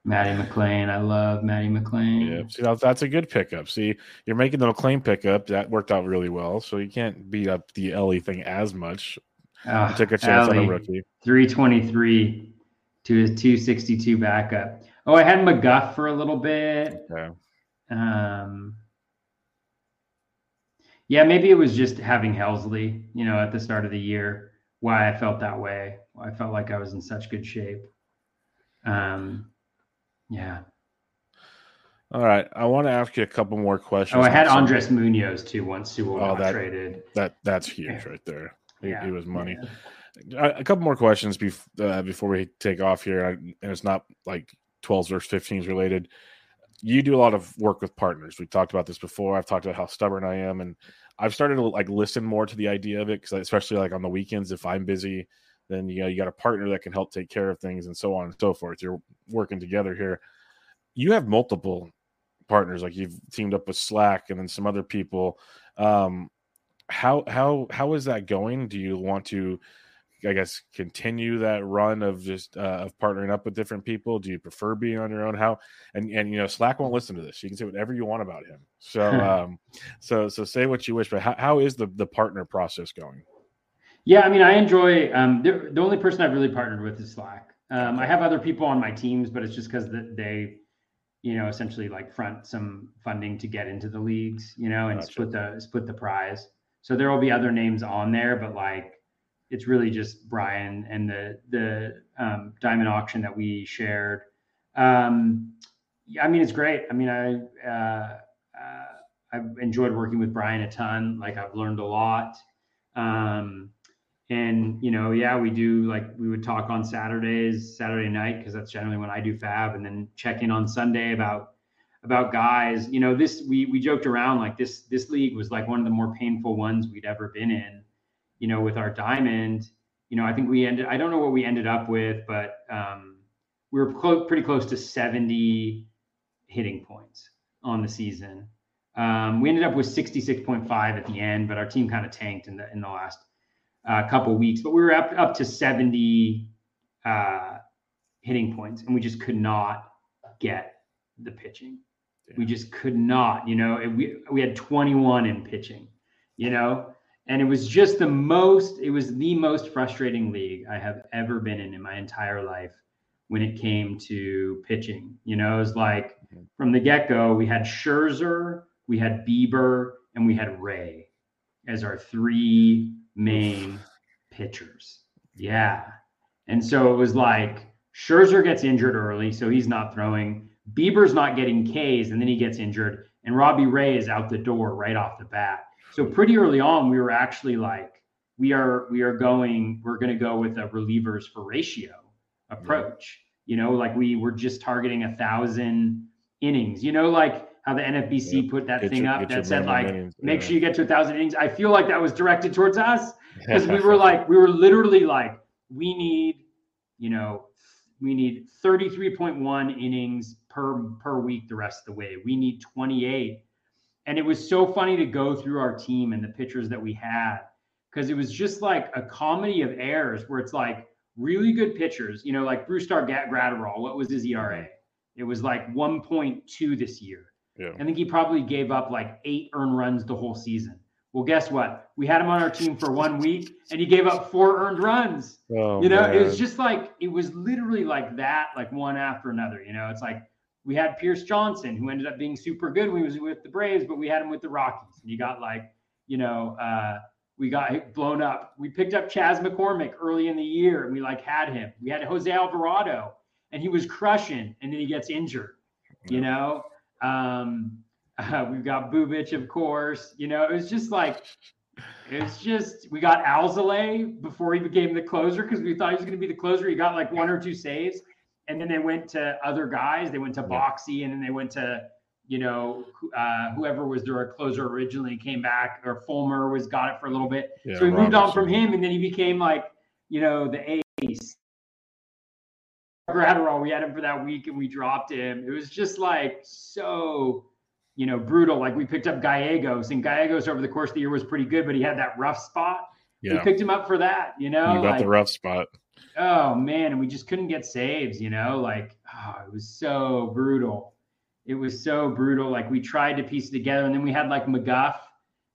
Matty McClain. I love Matty McClain. Yeah, see, that's, that's a good pickup. See, you're making the McClain pickup. That worked out really well. So you can't beat up the Ellie thing as much. Oh, took a chance Ellie, on a rookie. three twenty-three to his two sixty-two backup. Oh, I had McGuff for a little bit. Okay. Um, yeah, maybe it was just having Helsley, you know, at the start of the year, why I felt that way. I felt like I was in such good shape. Um. Yeah. All right. I want to ask you a couple more questions. Oh, I had Andres Munoz too once Sewell oh, got that, traded. That that's huge right there. He, yeah. he was money. Yeah. A, a couple more questions bef- uh, before we take off here, I, and it's not like twelves versus fifteens related. You do a lot of work with partners. We've talked about this before. I've talked about how stubborn I am, and I've started to like listen more to the idea of it because, especially like on the weekends, if I'm busy. Then you know you got a partner that can help take care of things and so on and so forth. You're working together here. You have multiple partners, like you've teamed up with Slack and then some other people. Um, how how how is that going? Do you want to, I guess, continue that run of just uh, of partnering up with different people? Do you prefer being on your own? How and and you know Slack won't listen to this. You can say whatever you want about him. So um, so so say what you wish. But how, how is the the partner process going? Yeah, I mean, I enjoy um, – the only person I've really partnered with is Slack. Um, I have other people on my teams, but it's just because the, they, you know, essentially like front some funding to get into the leagues, you know, and gotcha. split the split the prize. So there will be other names on there, but like it's really just Brian and the the um, diamond auction that we shared. Um, yeah, I mean, it's great. I mean, I uh, uh, I've enjoyed working with Brian a ton. Like I've learned a lot. Um And, you know, yeah, we do like we would talk on Saturdays, Saturday night, because that's generally when I do fab, and then check in on Sunday about about guys. You know, this we we joked around like this. This league was like one of the more painful ones we'd ever been in, you know, with our diamond. You know, I think we ended I don't know what we ended up with, but um, we were close, pretty close to seventy hitting points on the season. Um, we ended up with sixty-six point five at the end, but our team kind of tanked in the in the last a couple weeks, but we were up, up to seventy uh, hitting points, and we just could not get the pitching. Yeah. We just could not, you know, it, we, we had twenty-one in pitching, you know, and it was just the most, it was the most frustrating league I have ever been in in my entire life when it came to pitching. You know, it was like from the get-go, we had Scherzer, we had Bieber, and we had Ray as our three main pitchers. Yeah. And so it was like Scherzer gets injured early, so he's not throwing. Bieber's not getting K's, and then he gets injured. And Robbie Ray is out the door right off the bat. So pretty early on, we were actually like, we are we are going, we're going to go with a relievers for ratio approach. You know, like we were just targeting a thousand innings, you know, like how the N F B C yeah. put that get thing your, up that said like, innings. make yeah. sure you get to a thousand innings. I feel like that was directed towards us because we were like, we were literally like, we need, you know, we need thirty-three point one innings per, per week the rest of the way. We need twenty-eight. And it was so funny to go through our team and the pitchers that we had, because it was just like a comedy of errors where it's like really good pitchers, you know, like Bruce Starr-Gratterall, what was his E R A? It was like one point two this year. Yeah. I think he probably gave up like eight earned runs the whole season. Well, guess what? We had him on our team for one week and he gave up four earned runs. Oh, you know, man. It was just like, it was literally like that, like one after another. You know, it's like we had Pierce Johnson, who ended up being super good when he was with the Braves, but we had him with the Rockies and he got like, you know, uh, we got blown up. We picked up Chas McCormick early in the year and we like had him. We had Jose Alvarado and he was crushing and then he gets injured, you know? Um, Uh, we've got Bubich, of course. You know, it was just like, it's just, we got Alzolay before he became the closer because we thought he was going to be the closer. He got like one or two saves. And then they went to other guys. They went to Boxey and then they went to, you know, uh, whoever was their closer originally came back, or Fulmer was got it for a little bit. Yeah, so we moved on from him and then he became like, you know, the ace. Gratterall, we had him for that week and we dropped him. It was just like so, you know, brutal. Like we picked up Gallegos, and Gallegos over the course of the year was pretty good, but he had that rough spot. Yeah. We picked him up for that, you know. You got like, the rough spot. Oh, man, and we just couldn't get saves, you know. Like, oh, it was so brutal. It was so brutal. Like we tried to piece it together, and then we had like McGuff.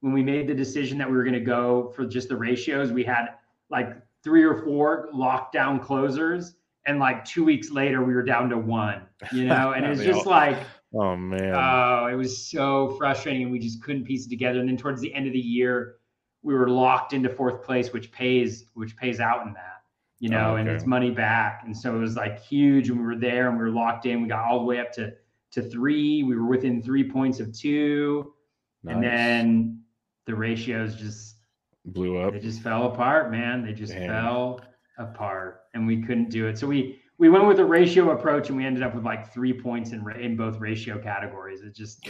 When we made the decision that we were going to go for just the ratios, we had like three or four lockdown closers, and like two weeks later we were down to one, you know. And it was just all- like – oh, man. Oh, it was so frustrating. And we just couldn't piece it together. And then towards the end of the year, we were locked into fourth place, which pays, which pays out in that, you know, oh, okay. and it's money back. And so it was like huge. And we were there and we were locked in. We got all the way up to, to three. We were within three points of two. Nice. And then the ratios just blew up. They just fell apart, man. They just Damn. fell apart and we couldn't do it. So we, We went with a ratio approach, and we ended up with like three points in in both ratio categories. It just,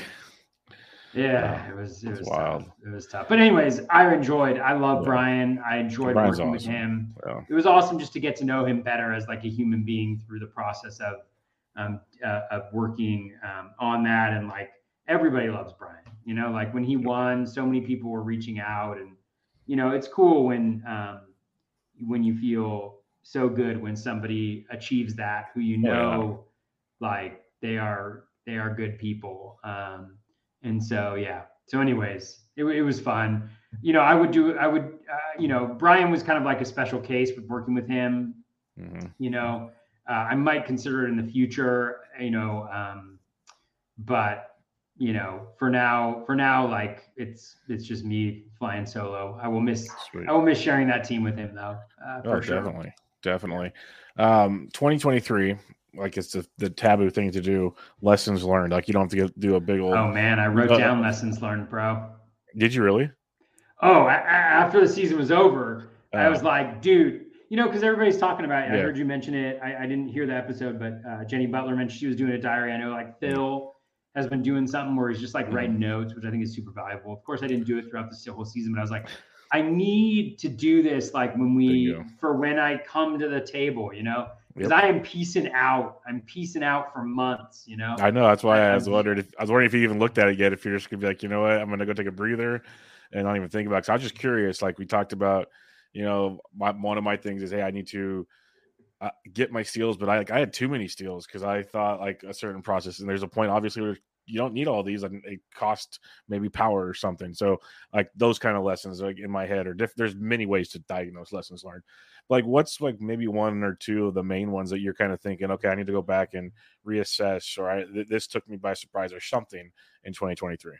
yeah, it was it was wild. Tough. It was tough. But anyways, I enjoyed. I love yeah. Brian. I enjoyed Brian's working awesome. with him. Yeah. It was awesome just to get to know him better as like a human being through the process of um uh, of working um, on that. And like everybody loves Brian. You know, like when he won, so many people were reaching out, and you know, it's cool when um when you feel so good when somebody achieves that, who you know, yeah. like they are, they are good people. Um, and so, yeah. So anyways, it, it was fun. You know, I would do, I would, uh, you know, Brian was kind of like a special case with working with him, mm-hmm. you know, uh, I might consider it in the future, you know, um, but you know, for now, for now, like it's, it's just me flying solo. I will miss, Sweet. I will miss sharing that team with him though. Uh, for oh, sure. Definitely. Definitely. Um, twenty twenty-three, like it's the, the taboo thing to do. Lessons learned. Like you don't have to get, do a big old. Oh man, I wrote uh, down lessons learned, bro. Did you really? Oh, I, I, after the season was over, uh, I was like, dude, you know, because everybody's talking about it. Yeah. I heard you mention it. I, I didn't hear the episode, but uh, Jenny Butler mentioned she was doing a diary. I know, like Phil has been doing something where he's just like mm-hmm. writing notes, which I think is super valuable. Of course, I didn't do it throughout the whole season, but I was like, I need to do this, like when we, for when I come to the table, you know, because yep. I am piecing out, I'm piecing out for months, you know. I know that's why I, I was wondering. If, I was wondering if you even looked at it yet. If you're just gonna be like, you know what, I'm gonna go take a breather and not even think about it. So I was just curious. Like we talked about, you know, my, one of my things is, hey, I need to uh, get my steals, but I like I had too many steals because I thought like a certain process, and there's a point obviously where you don't need all these, and it costs maybe power or something. So like those kind of lessons like in my head are diff- there's many ways to diagnose lessons learned. Like what's like maybe one or two of the main ones that you're kind of thinking, okay, I need to go back and reassess, or I, th- this took me by surprise or something in twenty twenty-three.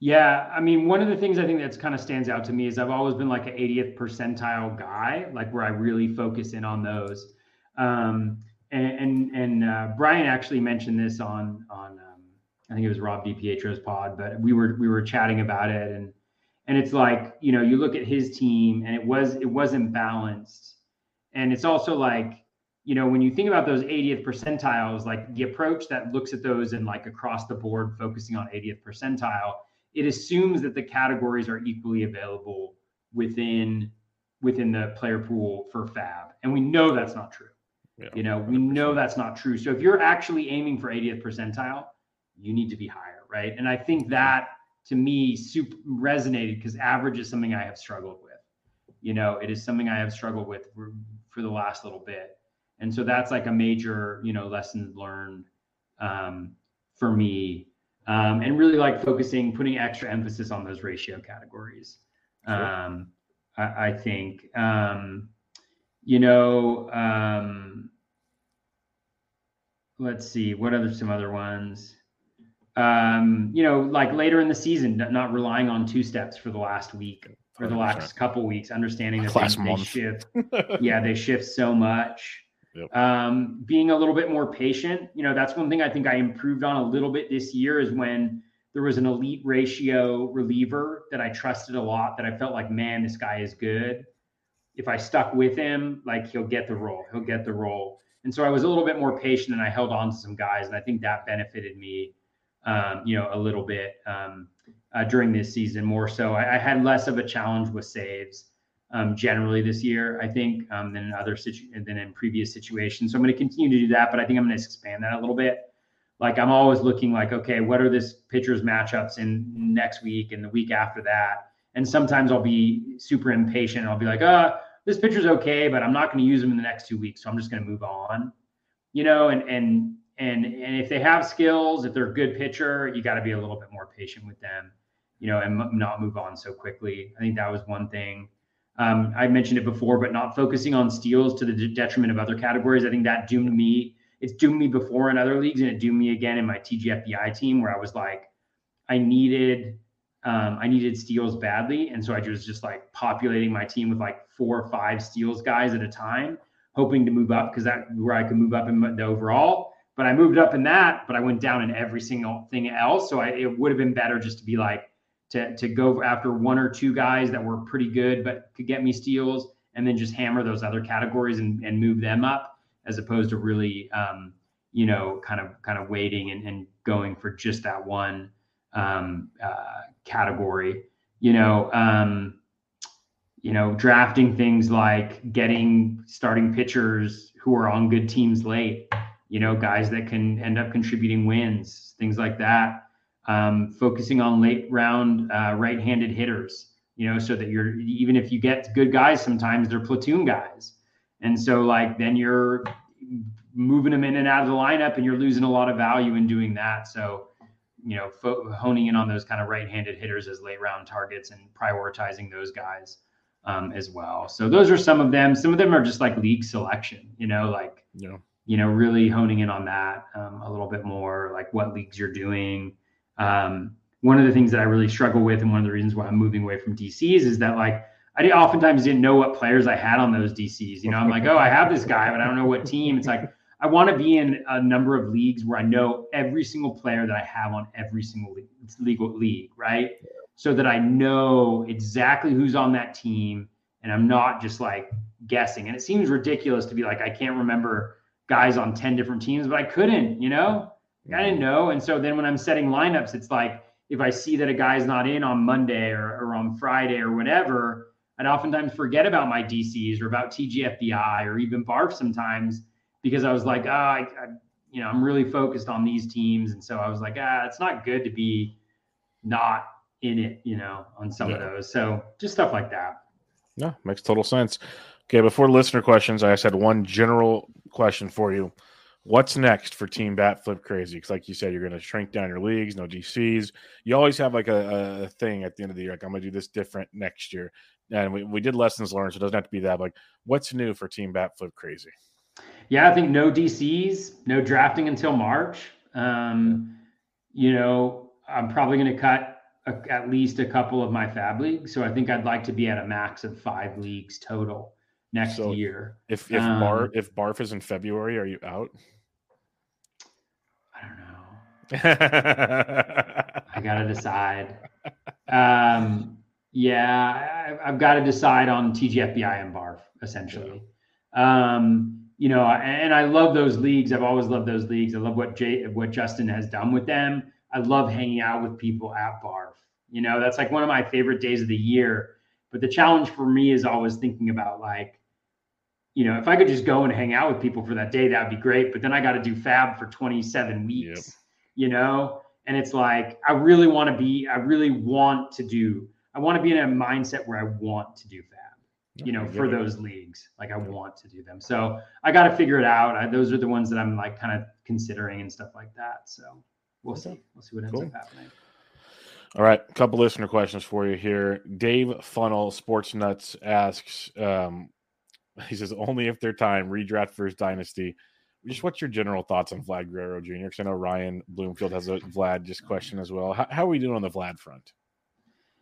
Yeah. I mean, one of the things I think that's kind of stands out to me is I've always been like an eightieth percentile guy, like where I really focus in on those. Um, and, and, and uh, Brian actually mentioned this on, on, uh, I think it was Rob DiPietro's pod, but we were we were chatting about it, and and it's like, you know, you look at his team and it was it wasn't balanced, and it's also like, you know, when you think about those eightieth percentiles, like the approach that looks at those and like across the board focusing on eightieth percentile, it assumes that the categories are equally available within within the player pool for FAB. And we know that's not true. Yeah, you know, one hundred percent. We know that's not true. So if you're actually aiming for eightieth percentile, you need to be higher, right? And I think that, to me, super resonated because average is something I have struggled with. You know, it is something I have struggled with for, for the last little bit. And so that's like a major, you know, lesson learned um, for me. Um, and really like focusing, putting extra emphasis on those ratio categories. Sure. Um, I, I think, um, you know, um, let's see, what other, some other ones, um, you know, like later in the season, not relying on two steps for the last week or the last couple weeks, understanding that they, they shift. yeah, they shift so much. Yep. Um, being a little bit more patient, you know, that's one thing I think I improved on a little bit this year is when there was an elite ratio reliever that I trusted a lot, that I felt like, man, this guy is good. If I stuck with him, like he'll get the role, he'll get the role. And so I was a little bit more patient and I held on to some guys. And I think that benefited me, um, you know, a little bit um, uh, during this season more so. I, I had less of a challenge with saves. Um, generally this year, I think, um, than in other situ- than in previous situations. So I'm going to continue to do that, but I think I'm going to expand that a little bit. Like I'm always looking like, okay, what are this pitcher's matchups in next week and the week after that? And sometimes I'll be super impatient. I'll be like, uh, this pitcher's okay, but I'm not going to use him in the next two weeks. So I'm just going to move on, you know, and, and, and, and if they have skills, if they're a good pitcher, you got to be a little bit more patient with them, you know, and m- not move on so quickly. I think that was one thing. Um, I mentioned it before, but not focusing on steals to the de- detriment of other categories. I think that doomed me. It's doomed me before in other leagues, and it doomed me again in my T G F B I team, where I was like, I needed, um, I needed steals badly, and so I was just like populating my team with like four or five steals guys at a time, hoping to move up because that where I could move up in the overall. But I moved up in that, but I went down in every single thing else. So I, it would have been better just to be like. to to go after one or two guys that were pretty good, but could get me steals and then just hammer those other categories and, and move them up as opposed to really, um, you know, kind of, kind of waiting and, and going for just that one, um, uh, category, you know, um, you know, drafting things like getting starting pitchers who are on good teams late, you know, guys that can end up contributing wins, things like that. Um, focusing on late round uh, right-handed hitters, you know, so that you're, even if you get good guys, sometimes they're platoon guys. And so like, then you're moving them in and out of the lineup and you're losing a lot of value in doing that. So, you know, fo- honing in on those kind of right-handed hitters as late round targets and prioritizing those guys um, as well. So those are some of them. Some of them are just like league selection, you know, like, yeah. you know, really honing in on that um, a little bit more, like what leagues you're doing. Um, one of the things that I really struggle with and one of the reasons why I'm moving away from D Cs is that like, I did, oftentimes didn't know what players I had on those D Cs. You know, I'm like, oh, I have this guy, but I don't know what team. It's like, I want to be in a number of leagues where I know every single player that I have on every single league, legal league, right? So that I know exactly who's on that team and I'm not just like guessing. And it seems ridiculous to be like, I can't remember guys on ten different teams, but I couldn't, you know? I didn't know. And so then when I'm setting lineups, it's like, if I see that a guy's not in on Monday or, or on Friday or whatever, I'd oftentimes forget about my D Cs or about T G F B I or even barf sometimes because I was like, ah, oh, I, I, you know, I'm really focused on these teams. And so I was like, ah, it's not good to be not in it, you know, on some yeah. of those. So just stuff like that. Yeah, makes total sense. Okay. Before listener questions, I just had one general question for you. What's next for Team Bat Flip Crazy? Because like you said, you're going to shrink down your leagues, no D Cs. You always have like a, a thing at the end of the year, like I'm going to do this different next year. And we, we did lessons learned, so it doesn't have to be that. But like, what's new for Team Bat Flip Crazy? Yeah, I think no D Cs, no drafting until March. Um, you know, I'm probably going to cut a, at least a couple of my fab leagues. So I think I'd like to be at a max of five leagues total next so year. If if, um, Bar, if Barf is in February, are you out? I don't know. I got to decide. Um, yeah, I, I've got to decide on T G F B I and Barf, essentially. Yeah. Um, you know, and I love those leagues. I've always loved those leagues. I love what Jay, what Justin has done with them. I love hanging out with people at Barf. You know, that's like one of my favorite days of the year. But the challenge for me is always thinking about, like, you know, if I could just go and hang out with people for that day, that'd be great. But then I got to do fab for twenty-seven weeks, yep. you know, and it's like, I really want to be, I really want to do, I want to be in a mindset where I want to do fab, you know, for those leagues. Like I want to do them. So I got to figure it out. I, those are the ones that I'm like kind of considering and stuff like that. So we'll see. We'll see what ends cool. up happening. All right. A couple listener questions for you here. Dave Funnel Sports Nuts asks, um, he says, only if they're time redraft versus dynasty. Just what's your general thoughts on Vlad Guerrero Junior? Because I know Ryan Bloomfield has a Vlad just question as well. How, how are we doing on the Vlad front?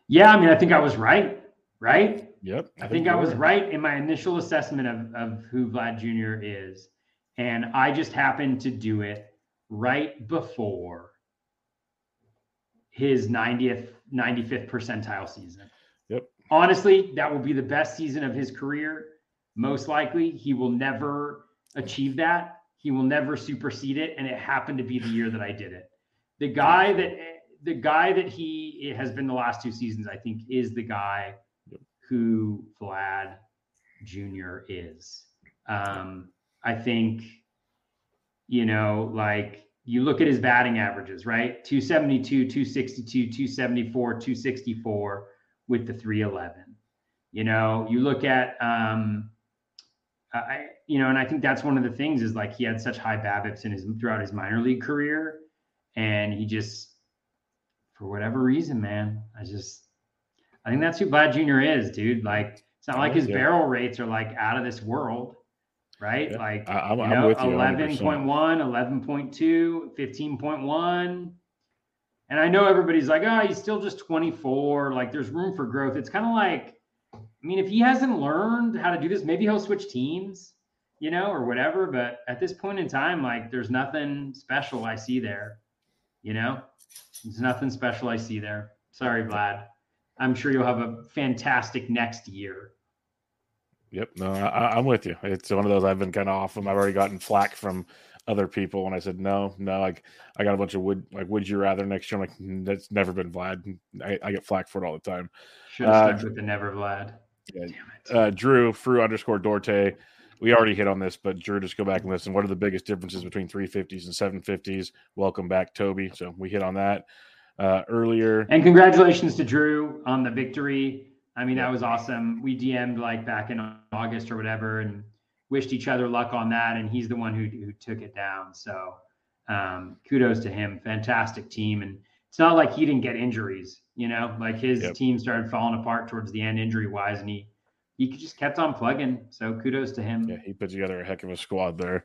Yeah. I mean, I think I was right. Right? Yep. I, I think, think I was right. right in my initial assessment of, of who Vlad Junior is. And I just happened to do it right before his ninetieth, ninety-fifth percentile season. Yep. Honestly, that will be the best season of his career. Most likely, he will never achieve that. He will never supersede it. And it happened to be the year that I did it. The guy that the guy that he has been the last two seasons, I think, is the guy who Vlad Junior is. Um, I think, you know, like you look at his batting averages, right? two seventy-two, two sixty-two, two seventy-four, two sixty-four with the three eleven. You know, you look at, um, I, you know, and I think that's one of the things is like he had such high BABIPs in his throughout his minor league career. And he just, for whatever reason, man, I just, I think that's who Vlad Junior is, dude. Like, it's not like his yeah. barrel rates are like out of this world, right? Yeah. Like, I, I'm, you know, I'm with you eleven point one, eleven point two, fifteen point one. And I know everybody's like, oh, he's still just twenty-four. Like, there's room for growth. It's kind of like, I mean, if he hasn't learned how to do this, maybe he'll switch teams, you know, or whatever. But at this point in time, like, there's nothing special I see there, you know? There's nothing special I see there. Sorry, Vlad. I'm sure you'll have a fantastic next year. Yep. No, I, I'm with you. It's one of those I've been kind of off them. I've already gotten flack from other people when I said, no, no, like I got a bunch of would, like, would you rather next year? I'm like, that's never been Vlad. I, I get flack for it all the time. Should have stuck uh, with the never Vlad. Yeah. Damn it. Uh, Drew, Fru underscore Dorte. We already hit on this, but Drew, just go back and listen. What are the biggest differences between three fifties and seven fifties? Welcome back, Toby. So we hit on that. Uh, earlier. And congratulations to Drew on the victory. I mean, that was awesome. We D M'd like back in August or whatever and wished each other luck on that. And he's the one who, who took it down. So um, kudos to him. Fantastic team. And it's not like he didn't get injuries, you know, like his yep. team started falling apart towards the end injury wise. And he, he just kept on plugging. So kudos to him. Yeah, he put together a heck of a squad there.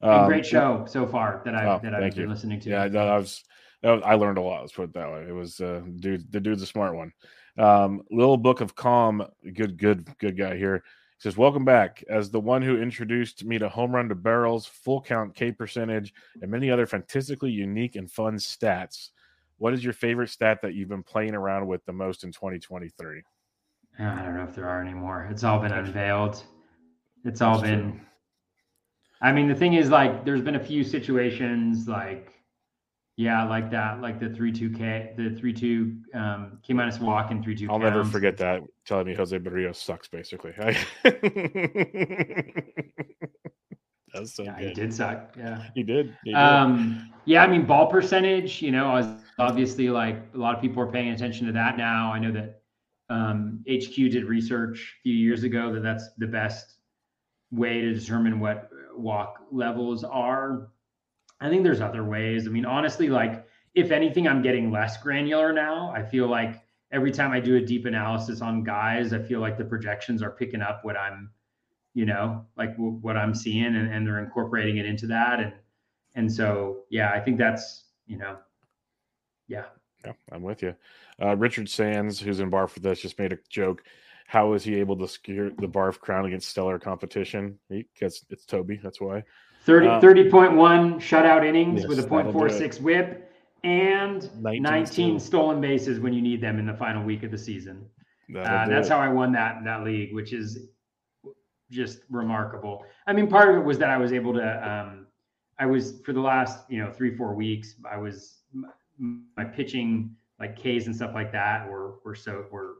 Um, a great show so far that I've, oh, that I've been you. listening to. Yeah, I was, I learned a lot. Let's put it that way. It was uh, dude. The dude's a smart one. Um, Little Book of Calm, good, good, good guy here. He says, "Welcome back. As the one who introduced me to home run to barrels, full count, K percentage, and many other fantastically unique and fun stats. What is your favorite stat that you've been playing around with the most in twenty twenty-three?" I don't know if there are any more. It's all been unveiled. It's all That's been. True. I mean, the thing is, like, there's been a few situations, like. Yeah, like that, like the three two K, the three two um, K minus walk and three two. I'll counts. Never forget that telling me Jose Barrios sucks, basically. I... that was so yeah, good. He did suck. Yeah, he did. He did. Um, yeah, I mean, ball percentage, you know, I was obviously like a lot of people are paying attention to that now. I know that um, H Q did research a few years ago that that's the best way to determine what walk levels are. I think there's other ways. I mean, honestly, like if anything, I'm getting less granular now. I feel like every time I do a deep analysis on guys, I feel like the projections are picking up what I'm, you know, like w- what I'm seeing and, and they're incorporating it into that. And, and so, yeah, I think that's, you know, yeah. Yeah, I'm with you. Uh, Richard Sands, who's in Barf with us, just made a joke. How is he able to secure the Barf crown against stellar competition? Because it's Toby. That's why. thirty, thirty point one shutout innings yes, with a point four six whip and nineteen, nineteen stolen bases when you need them in the final week of the season. Uh, that's it. How I won that that league, which is just remarkable. I mean, part of it was that I was able to, um, I was for the last, you know, three, four weeks, I was, my pitching, like K's and stuff like that were, were so, were,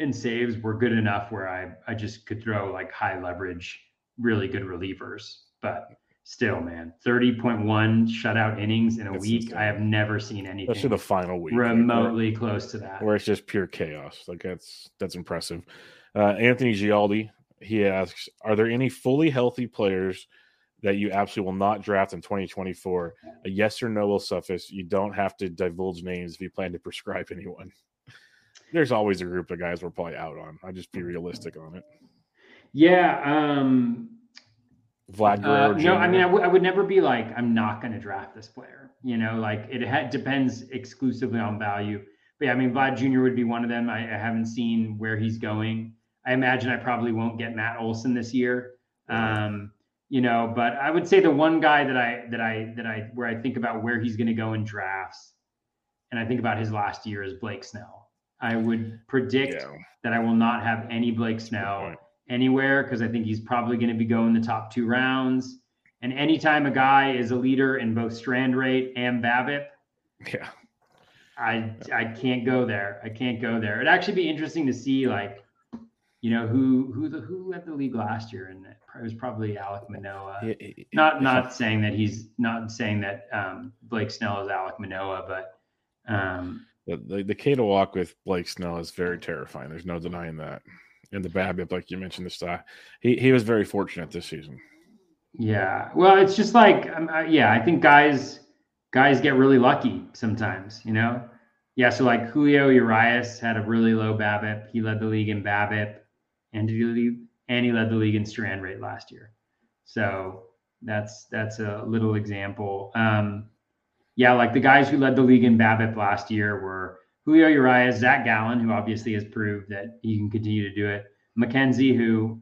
and saves were good enough where I, I just could throw like high leverage, really good relievers, but still, man, thirty point one shutout innings in a That's week. Insane. I have never seen anything. Especially the final week. Remotely right? close to that. Where it's just pure chaos. Like that's, that's impressive. Uh, Anthony Gialdi, he asks, are there any fully healthy players that you absolutely will not draft in twenty twenty-four? A yes or no will suffice. You don't have to divulge names if you plan to prescribe anyone. There's always a group of guys we're probably out on. I'll just be realistic on it. Yeah. Um, Vlad Guerrero. Uh, no, I mean, I, w- I would never be like, I'm not going to draft this player. You know, like it ha- depends exclusively on value. But yeah, I mean, Vlad Junior would be one of them. I, I haven't seen where he's going. I imagine I probably won't get Matt Olson this year. Um, you know, but I would say the one guy that I, that I, that I, where I think about where he's going to go in drafts and I think about his last year is Blake Snell. I would predict yeah. that I will not have any Blake Snell anywhere because I think he's probably going to be going the top two rounds. And anytime a guy is a leader in both strand rate and BABIP, yeah, I I can't go there. I can't go there. It'd actually be interesting to see, like, you know, who who the who led the league last year, and it was probably Alek Manoah. It, it, not not saying that he's not saying that um, Blake Snell is Alek Manoah, but. Um, The, the the K to walk with Blake Snell is very terrifying. There's no denying that. And the BABIP, like you mentioned, this uh, he he was very fortunate this season. Yeah, well, it's just like um, I, yeah, I think guys guys get really lucky sometimes, you know. Yeah, so like Julio Urias had a really low BABIP. He led the league in BABIP, and he lead, and he led the league in strand rate last year. So that's that's a little example. Um, Yeah, like the guys who led the league in BABIP last year were Julio Urias, Zach Gallen, who obviously has proved that he can continue to do it, McKenzie, who,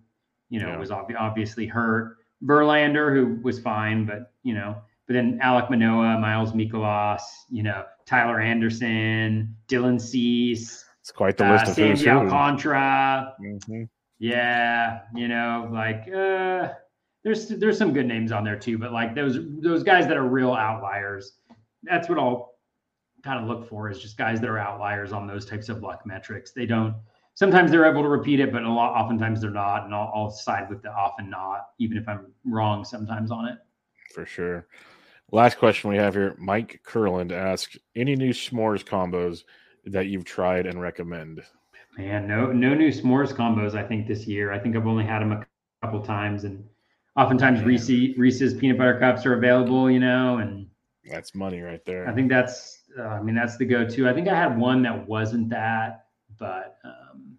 you know, yeah. was ob- obviously hurt, Verlander, who was fine, but, you know, but then Alek Manoah, Miles Mikolas, you know, Tyler Anderson, Dylan Cease. It's quite the list uh, of Sandy who's Alcantara. Mm-hmm. Yeah, you know, like uh, there's there's some good names on there too, but like those those guys that are real outliers. That's what I'll kind of look for is just guys that are outliers on those types of luck metrics. They don't, sometimes they're able to repeat it, but a lot, oftentimes they're not. And I'll, I'll side with the often not, even if I'm wrong sometimes on it. For sure. Last question we have here. Mike Curland asks, any new s'mores combos that you've tried and recommend? Man, no, no new s'mores combos. I think this year, I think I've only had them a couple times and oftentimes Man. Reese, Reese's peanut butter cups are available, you know, and, that's money right there. I think that's, uh, I mean, that's the go-to. I think I had one that wasn't that, but um,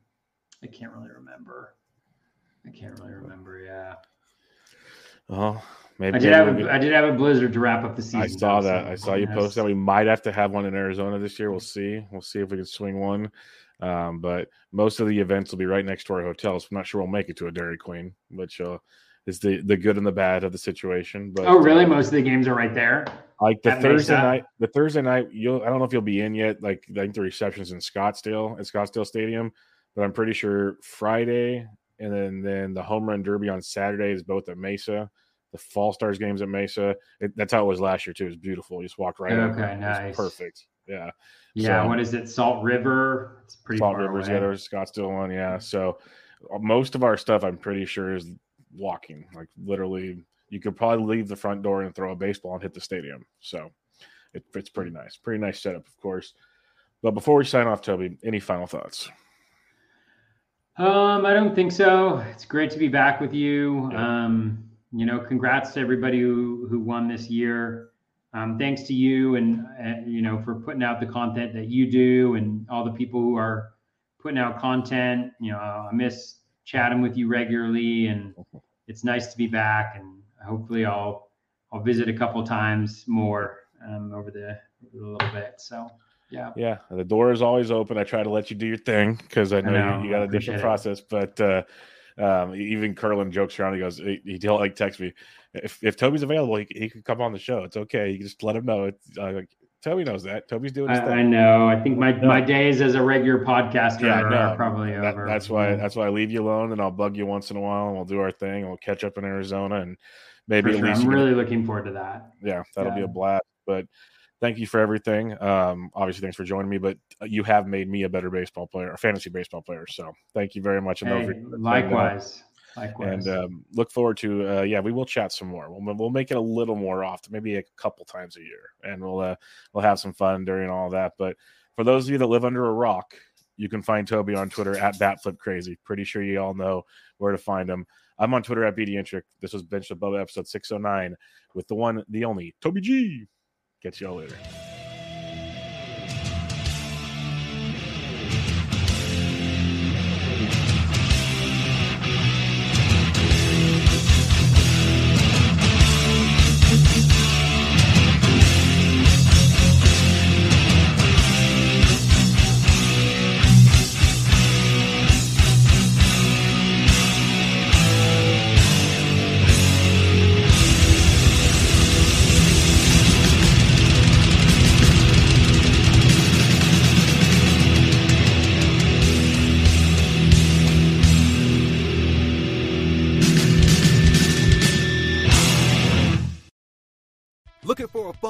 I can't really remember. I can't really remember. Yeah. Well, maybe I did have. A, I did have a blizzard to wrap up the season. I saw that. I saw you post that. We might have to have one in Arizona this year. We'll see. We'll see if we can swing one. Um, but most of the events will be right next to our hotel, so I'm not sure we'll make it to a Dairy Queen, which uh, is the the good and the bad of the situation. But oh, really? Uh, most of the games are right there. Like the that Thursday night, the Thursday night, you'll I don't know if you'll be in yet. Like I think the reception's in Scottsdale at Scottsdale Stadium, but I'm pretty sure Friday and then, then the home run derby on Saturday is both at Mesa. The Fall Stars games at Mesa. It, that's how it was last year too. It was beautiful. You just walked right okay, up. Nice. It was perfect. Yeah. Yeah. So, what is it? Salt River. It's pretty Salt far River's away. The other Scottsdale one. Yeah. So most of our stuff, I'm pretty sure, is walking. Like literally. You could probably leave the front door and throw a baseball and hit the stadium. So it, it's pretty nice. Pretty nice setup, of course. But before we sign off, Toby, any final thoughts? Um, I don't think so. It's great to be back with you. Yeah. Um, you know, congrats to everybody who, who won this year. Um, thanks to you and, uh, you know, for putting out the content that you do and all the people who are putting out content. You know, I miss chatting with you regularly and it's nice to be back and, hopefully I'll I'll visit a couple times more um, over the a little bit. So yeah, yeah. The door is always open. I try to let you do your thing because I know, I know. You, you got a different process. It. But uh, um, even Curlin jokes around. He goes, he, he'll like text me if if Toby's available, he, he could come on the show. It's okay. You can just let him know. It's uh, like Toby knows that. Toby's doing his I, thing. I know. I think my, no. my days as a regular podcaster yeah, are, no. are probably that, over. That's why that's why I leave you alone, and I'll bug you once in a while, and we'll do our thing, and we'll catch up in Arizona, and maybe for at sure. least. I'm really gonna, looking forward to that. Yeah, that'll yeah. be a blast. But thank you for everything. Um, obviously, thanks for joining me, but you have made me a better baseball player, or fantasy baseball player. So thank you very much. And hey, likewise. Likewise. And um, look forward to, uh, yeah, we will chat some more. We'll we'll make it a little more often, maybe a couple times a year, and we'll uh, we'll have some fun during all that. But for those of you that live under a rock, you can find Toby on Twitter at BatFlipCrazy. Pretty sure you all know where to find him. I'm on Twitter at BDintric. This was Bench Above episode six oh nine with the one, the only, Toby G. Catch y'all later.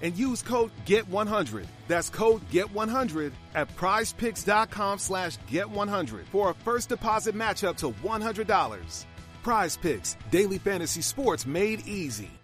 and use code get one hundred. That's code get one hundred at prizepicks.com slash get one hundred for a first deposit match up to one hundred dollars. PrizePicks, daily fantasy sports made easy.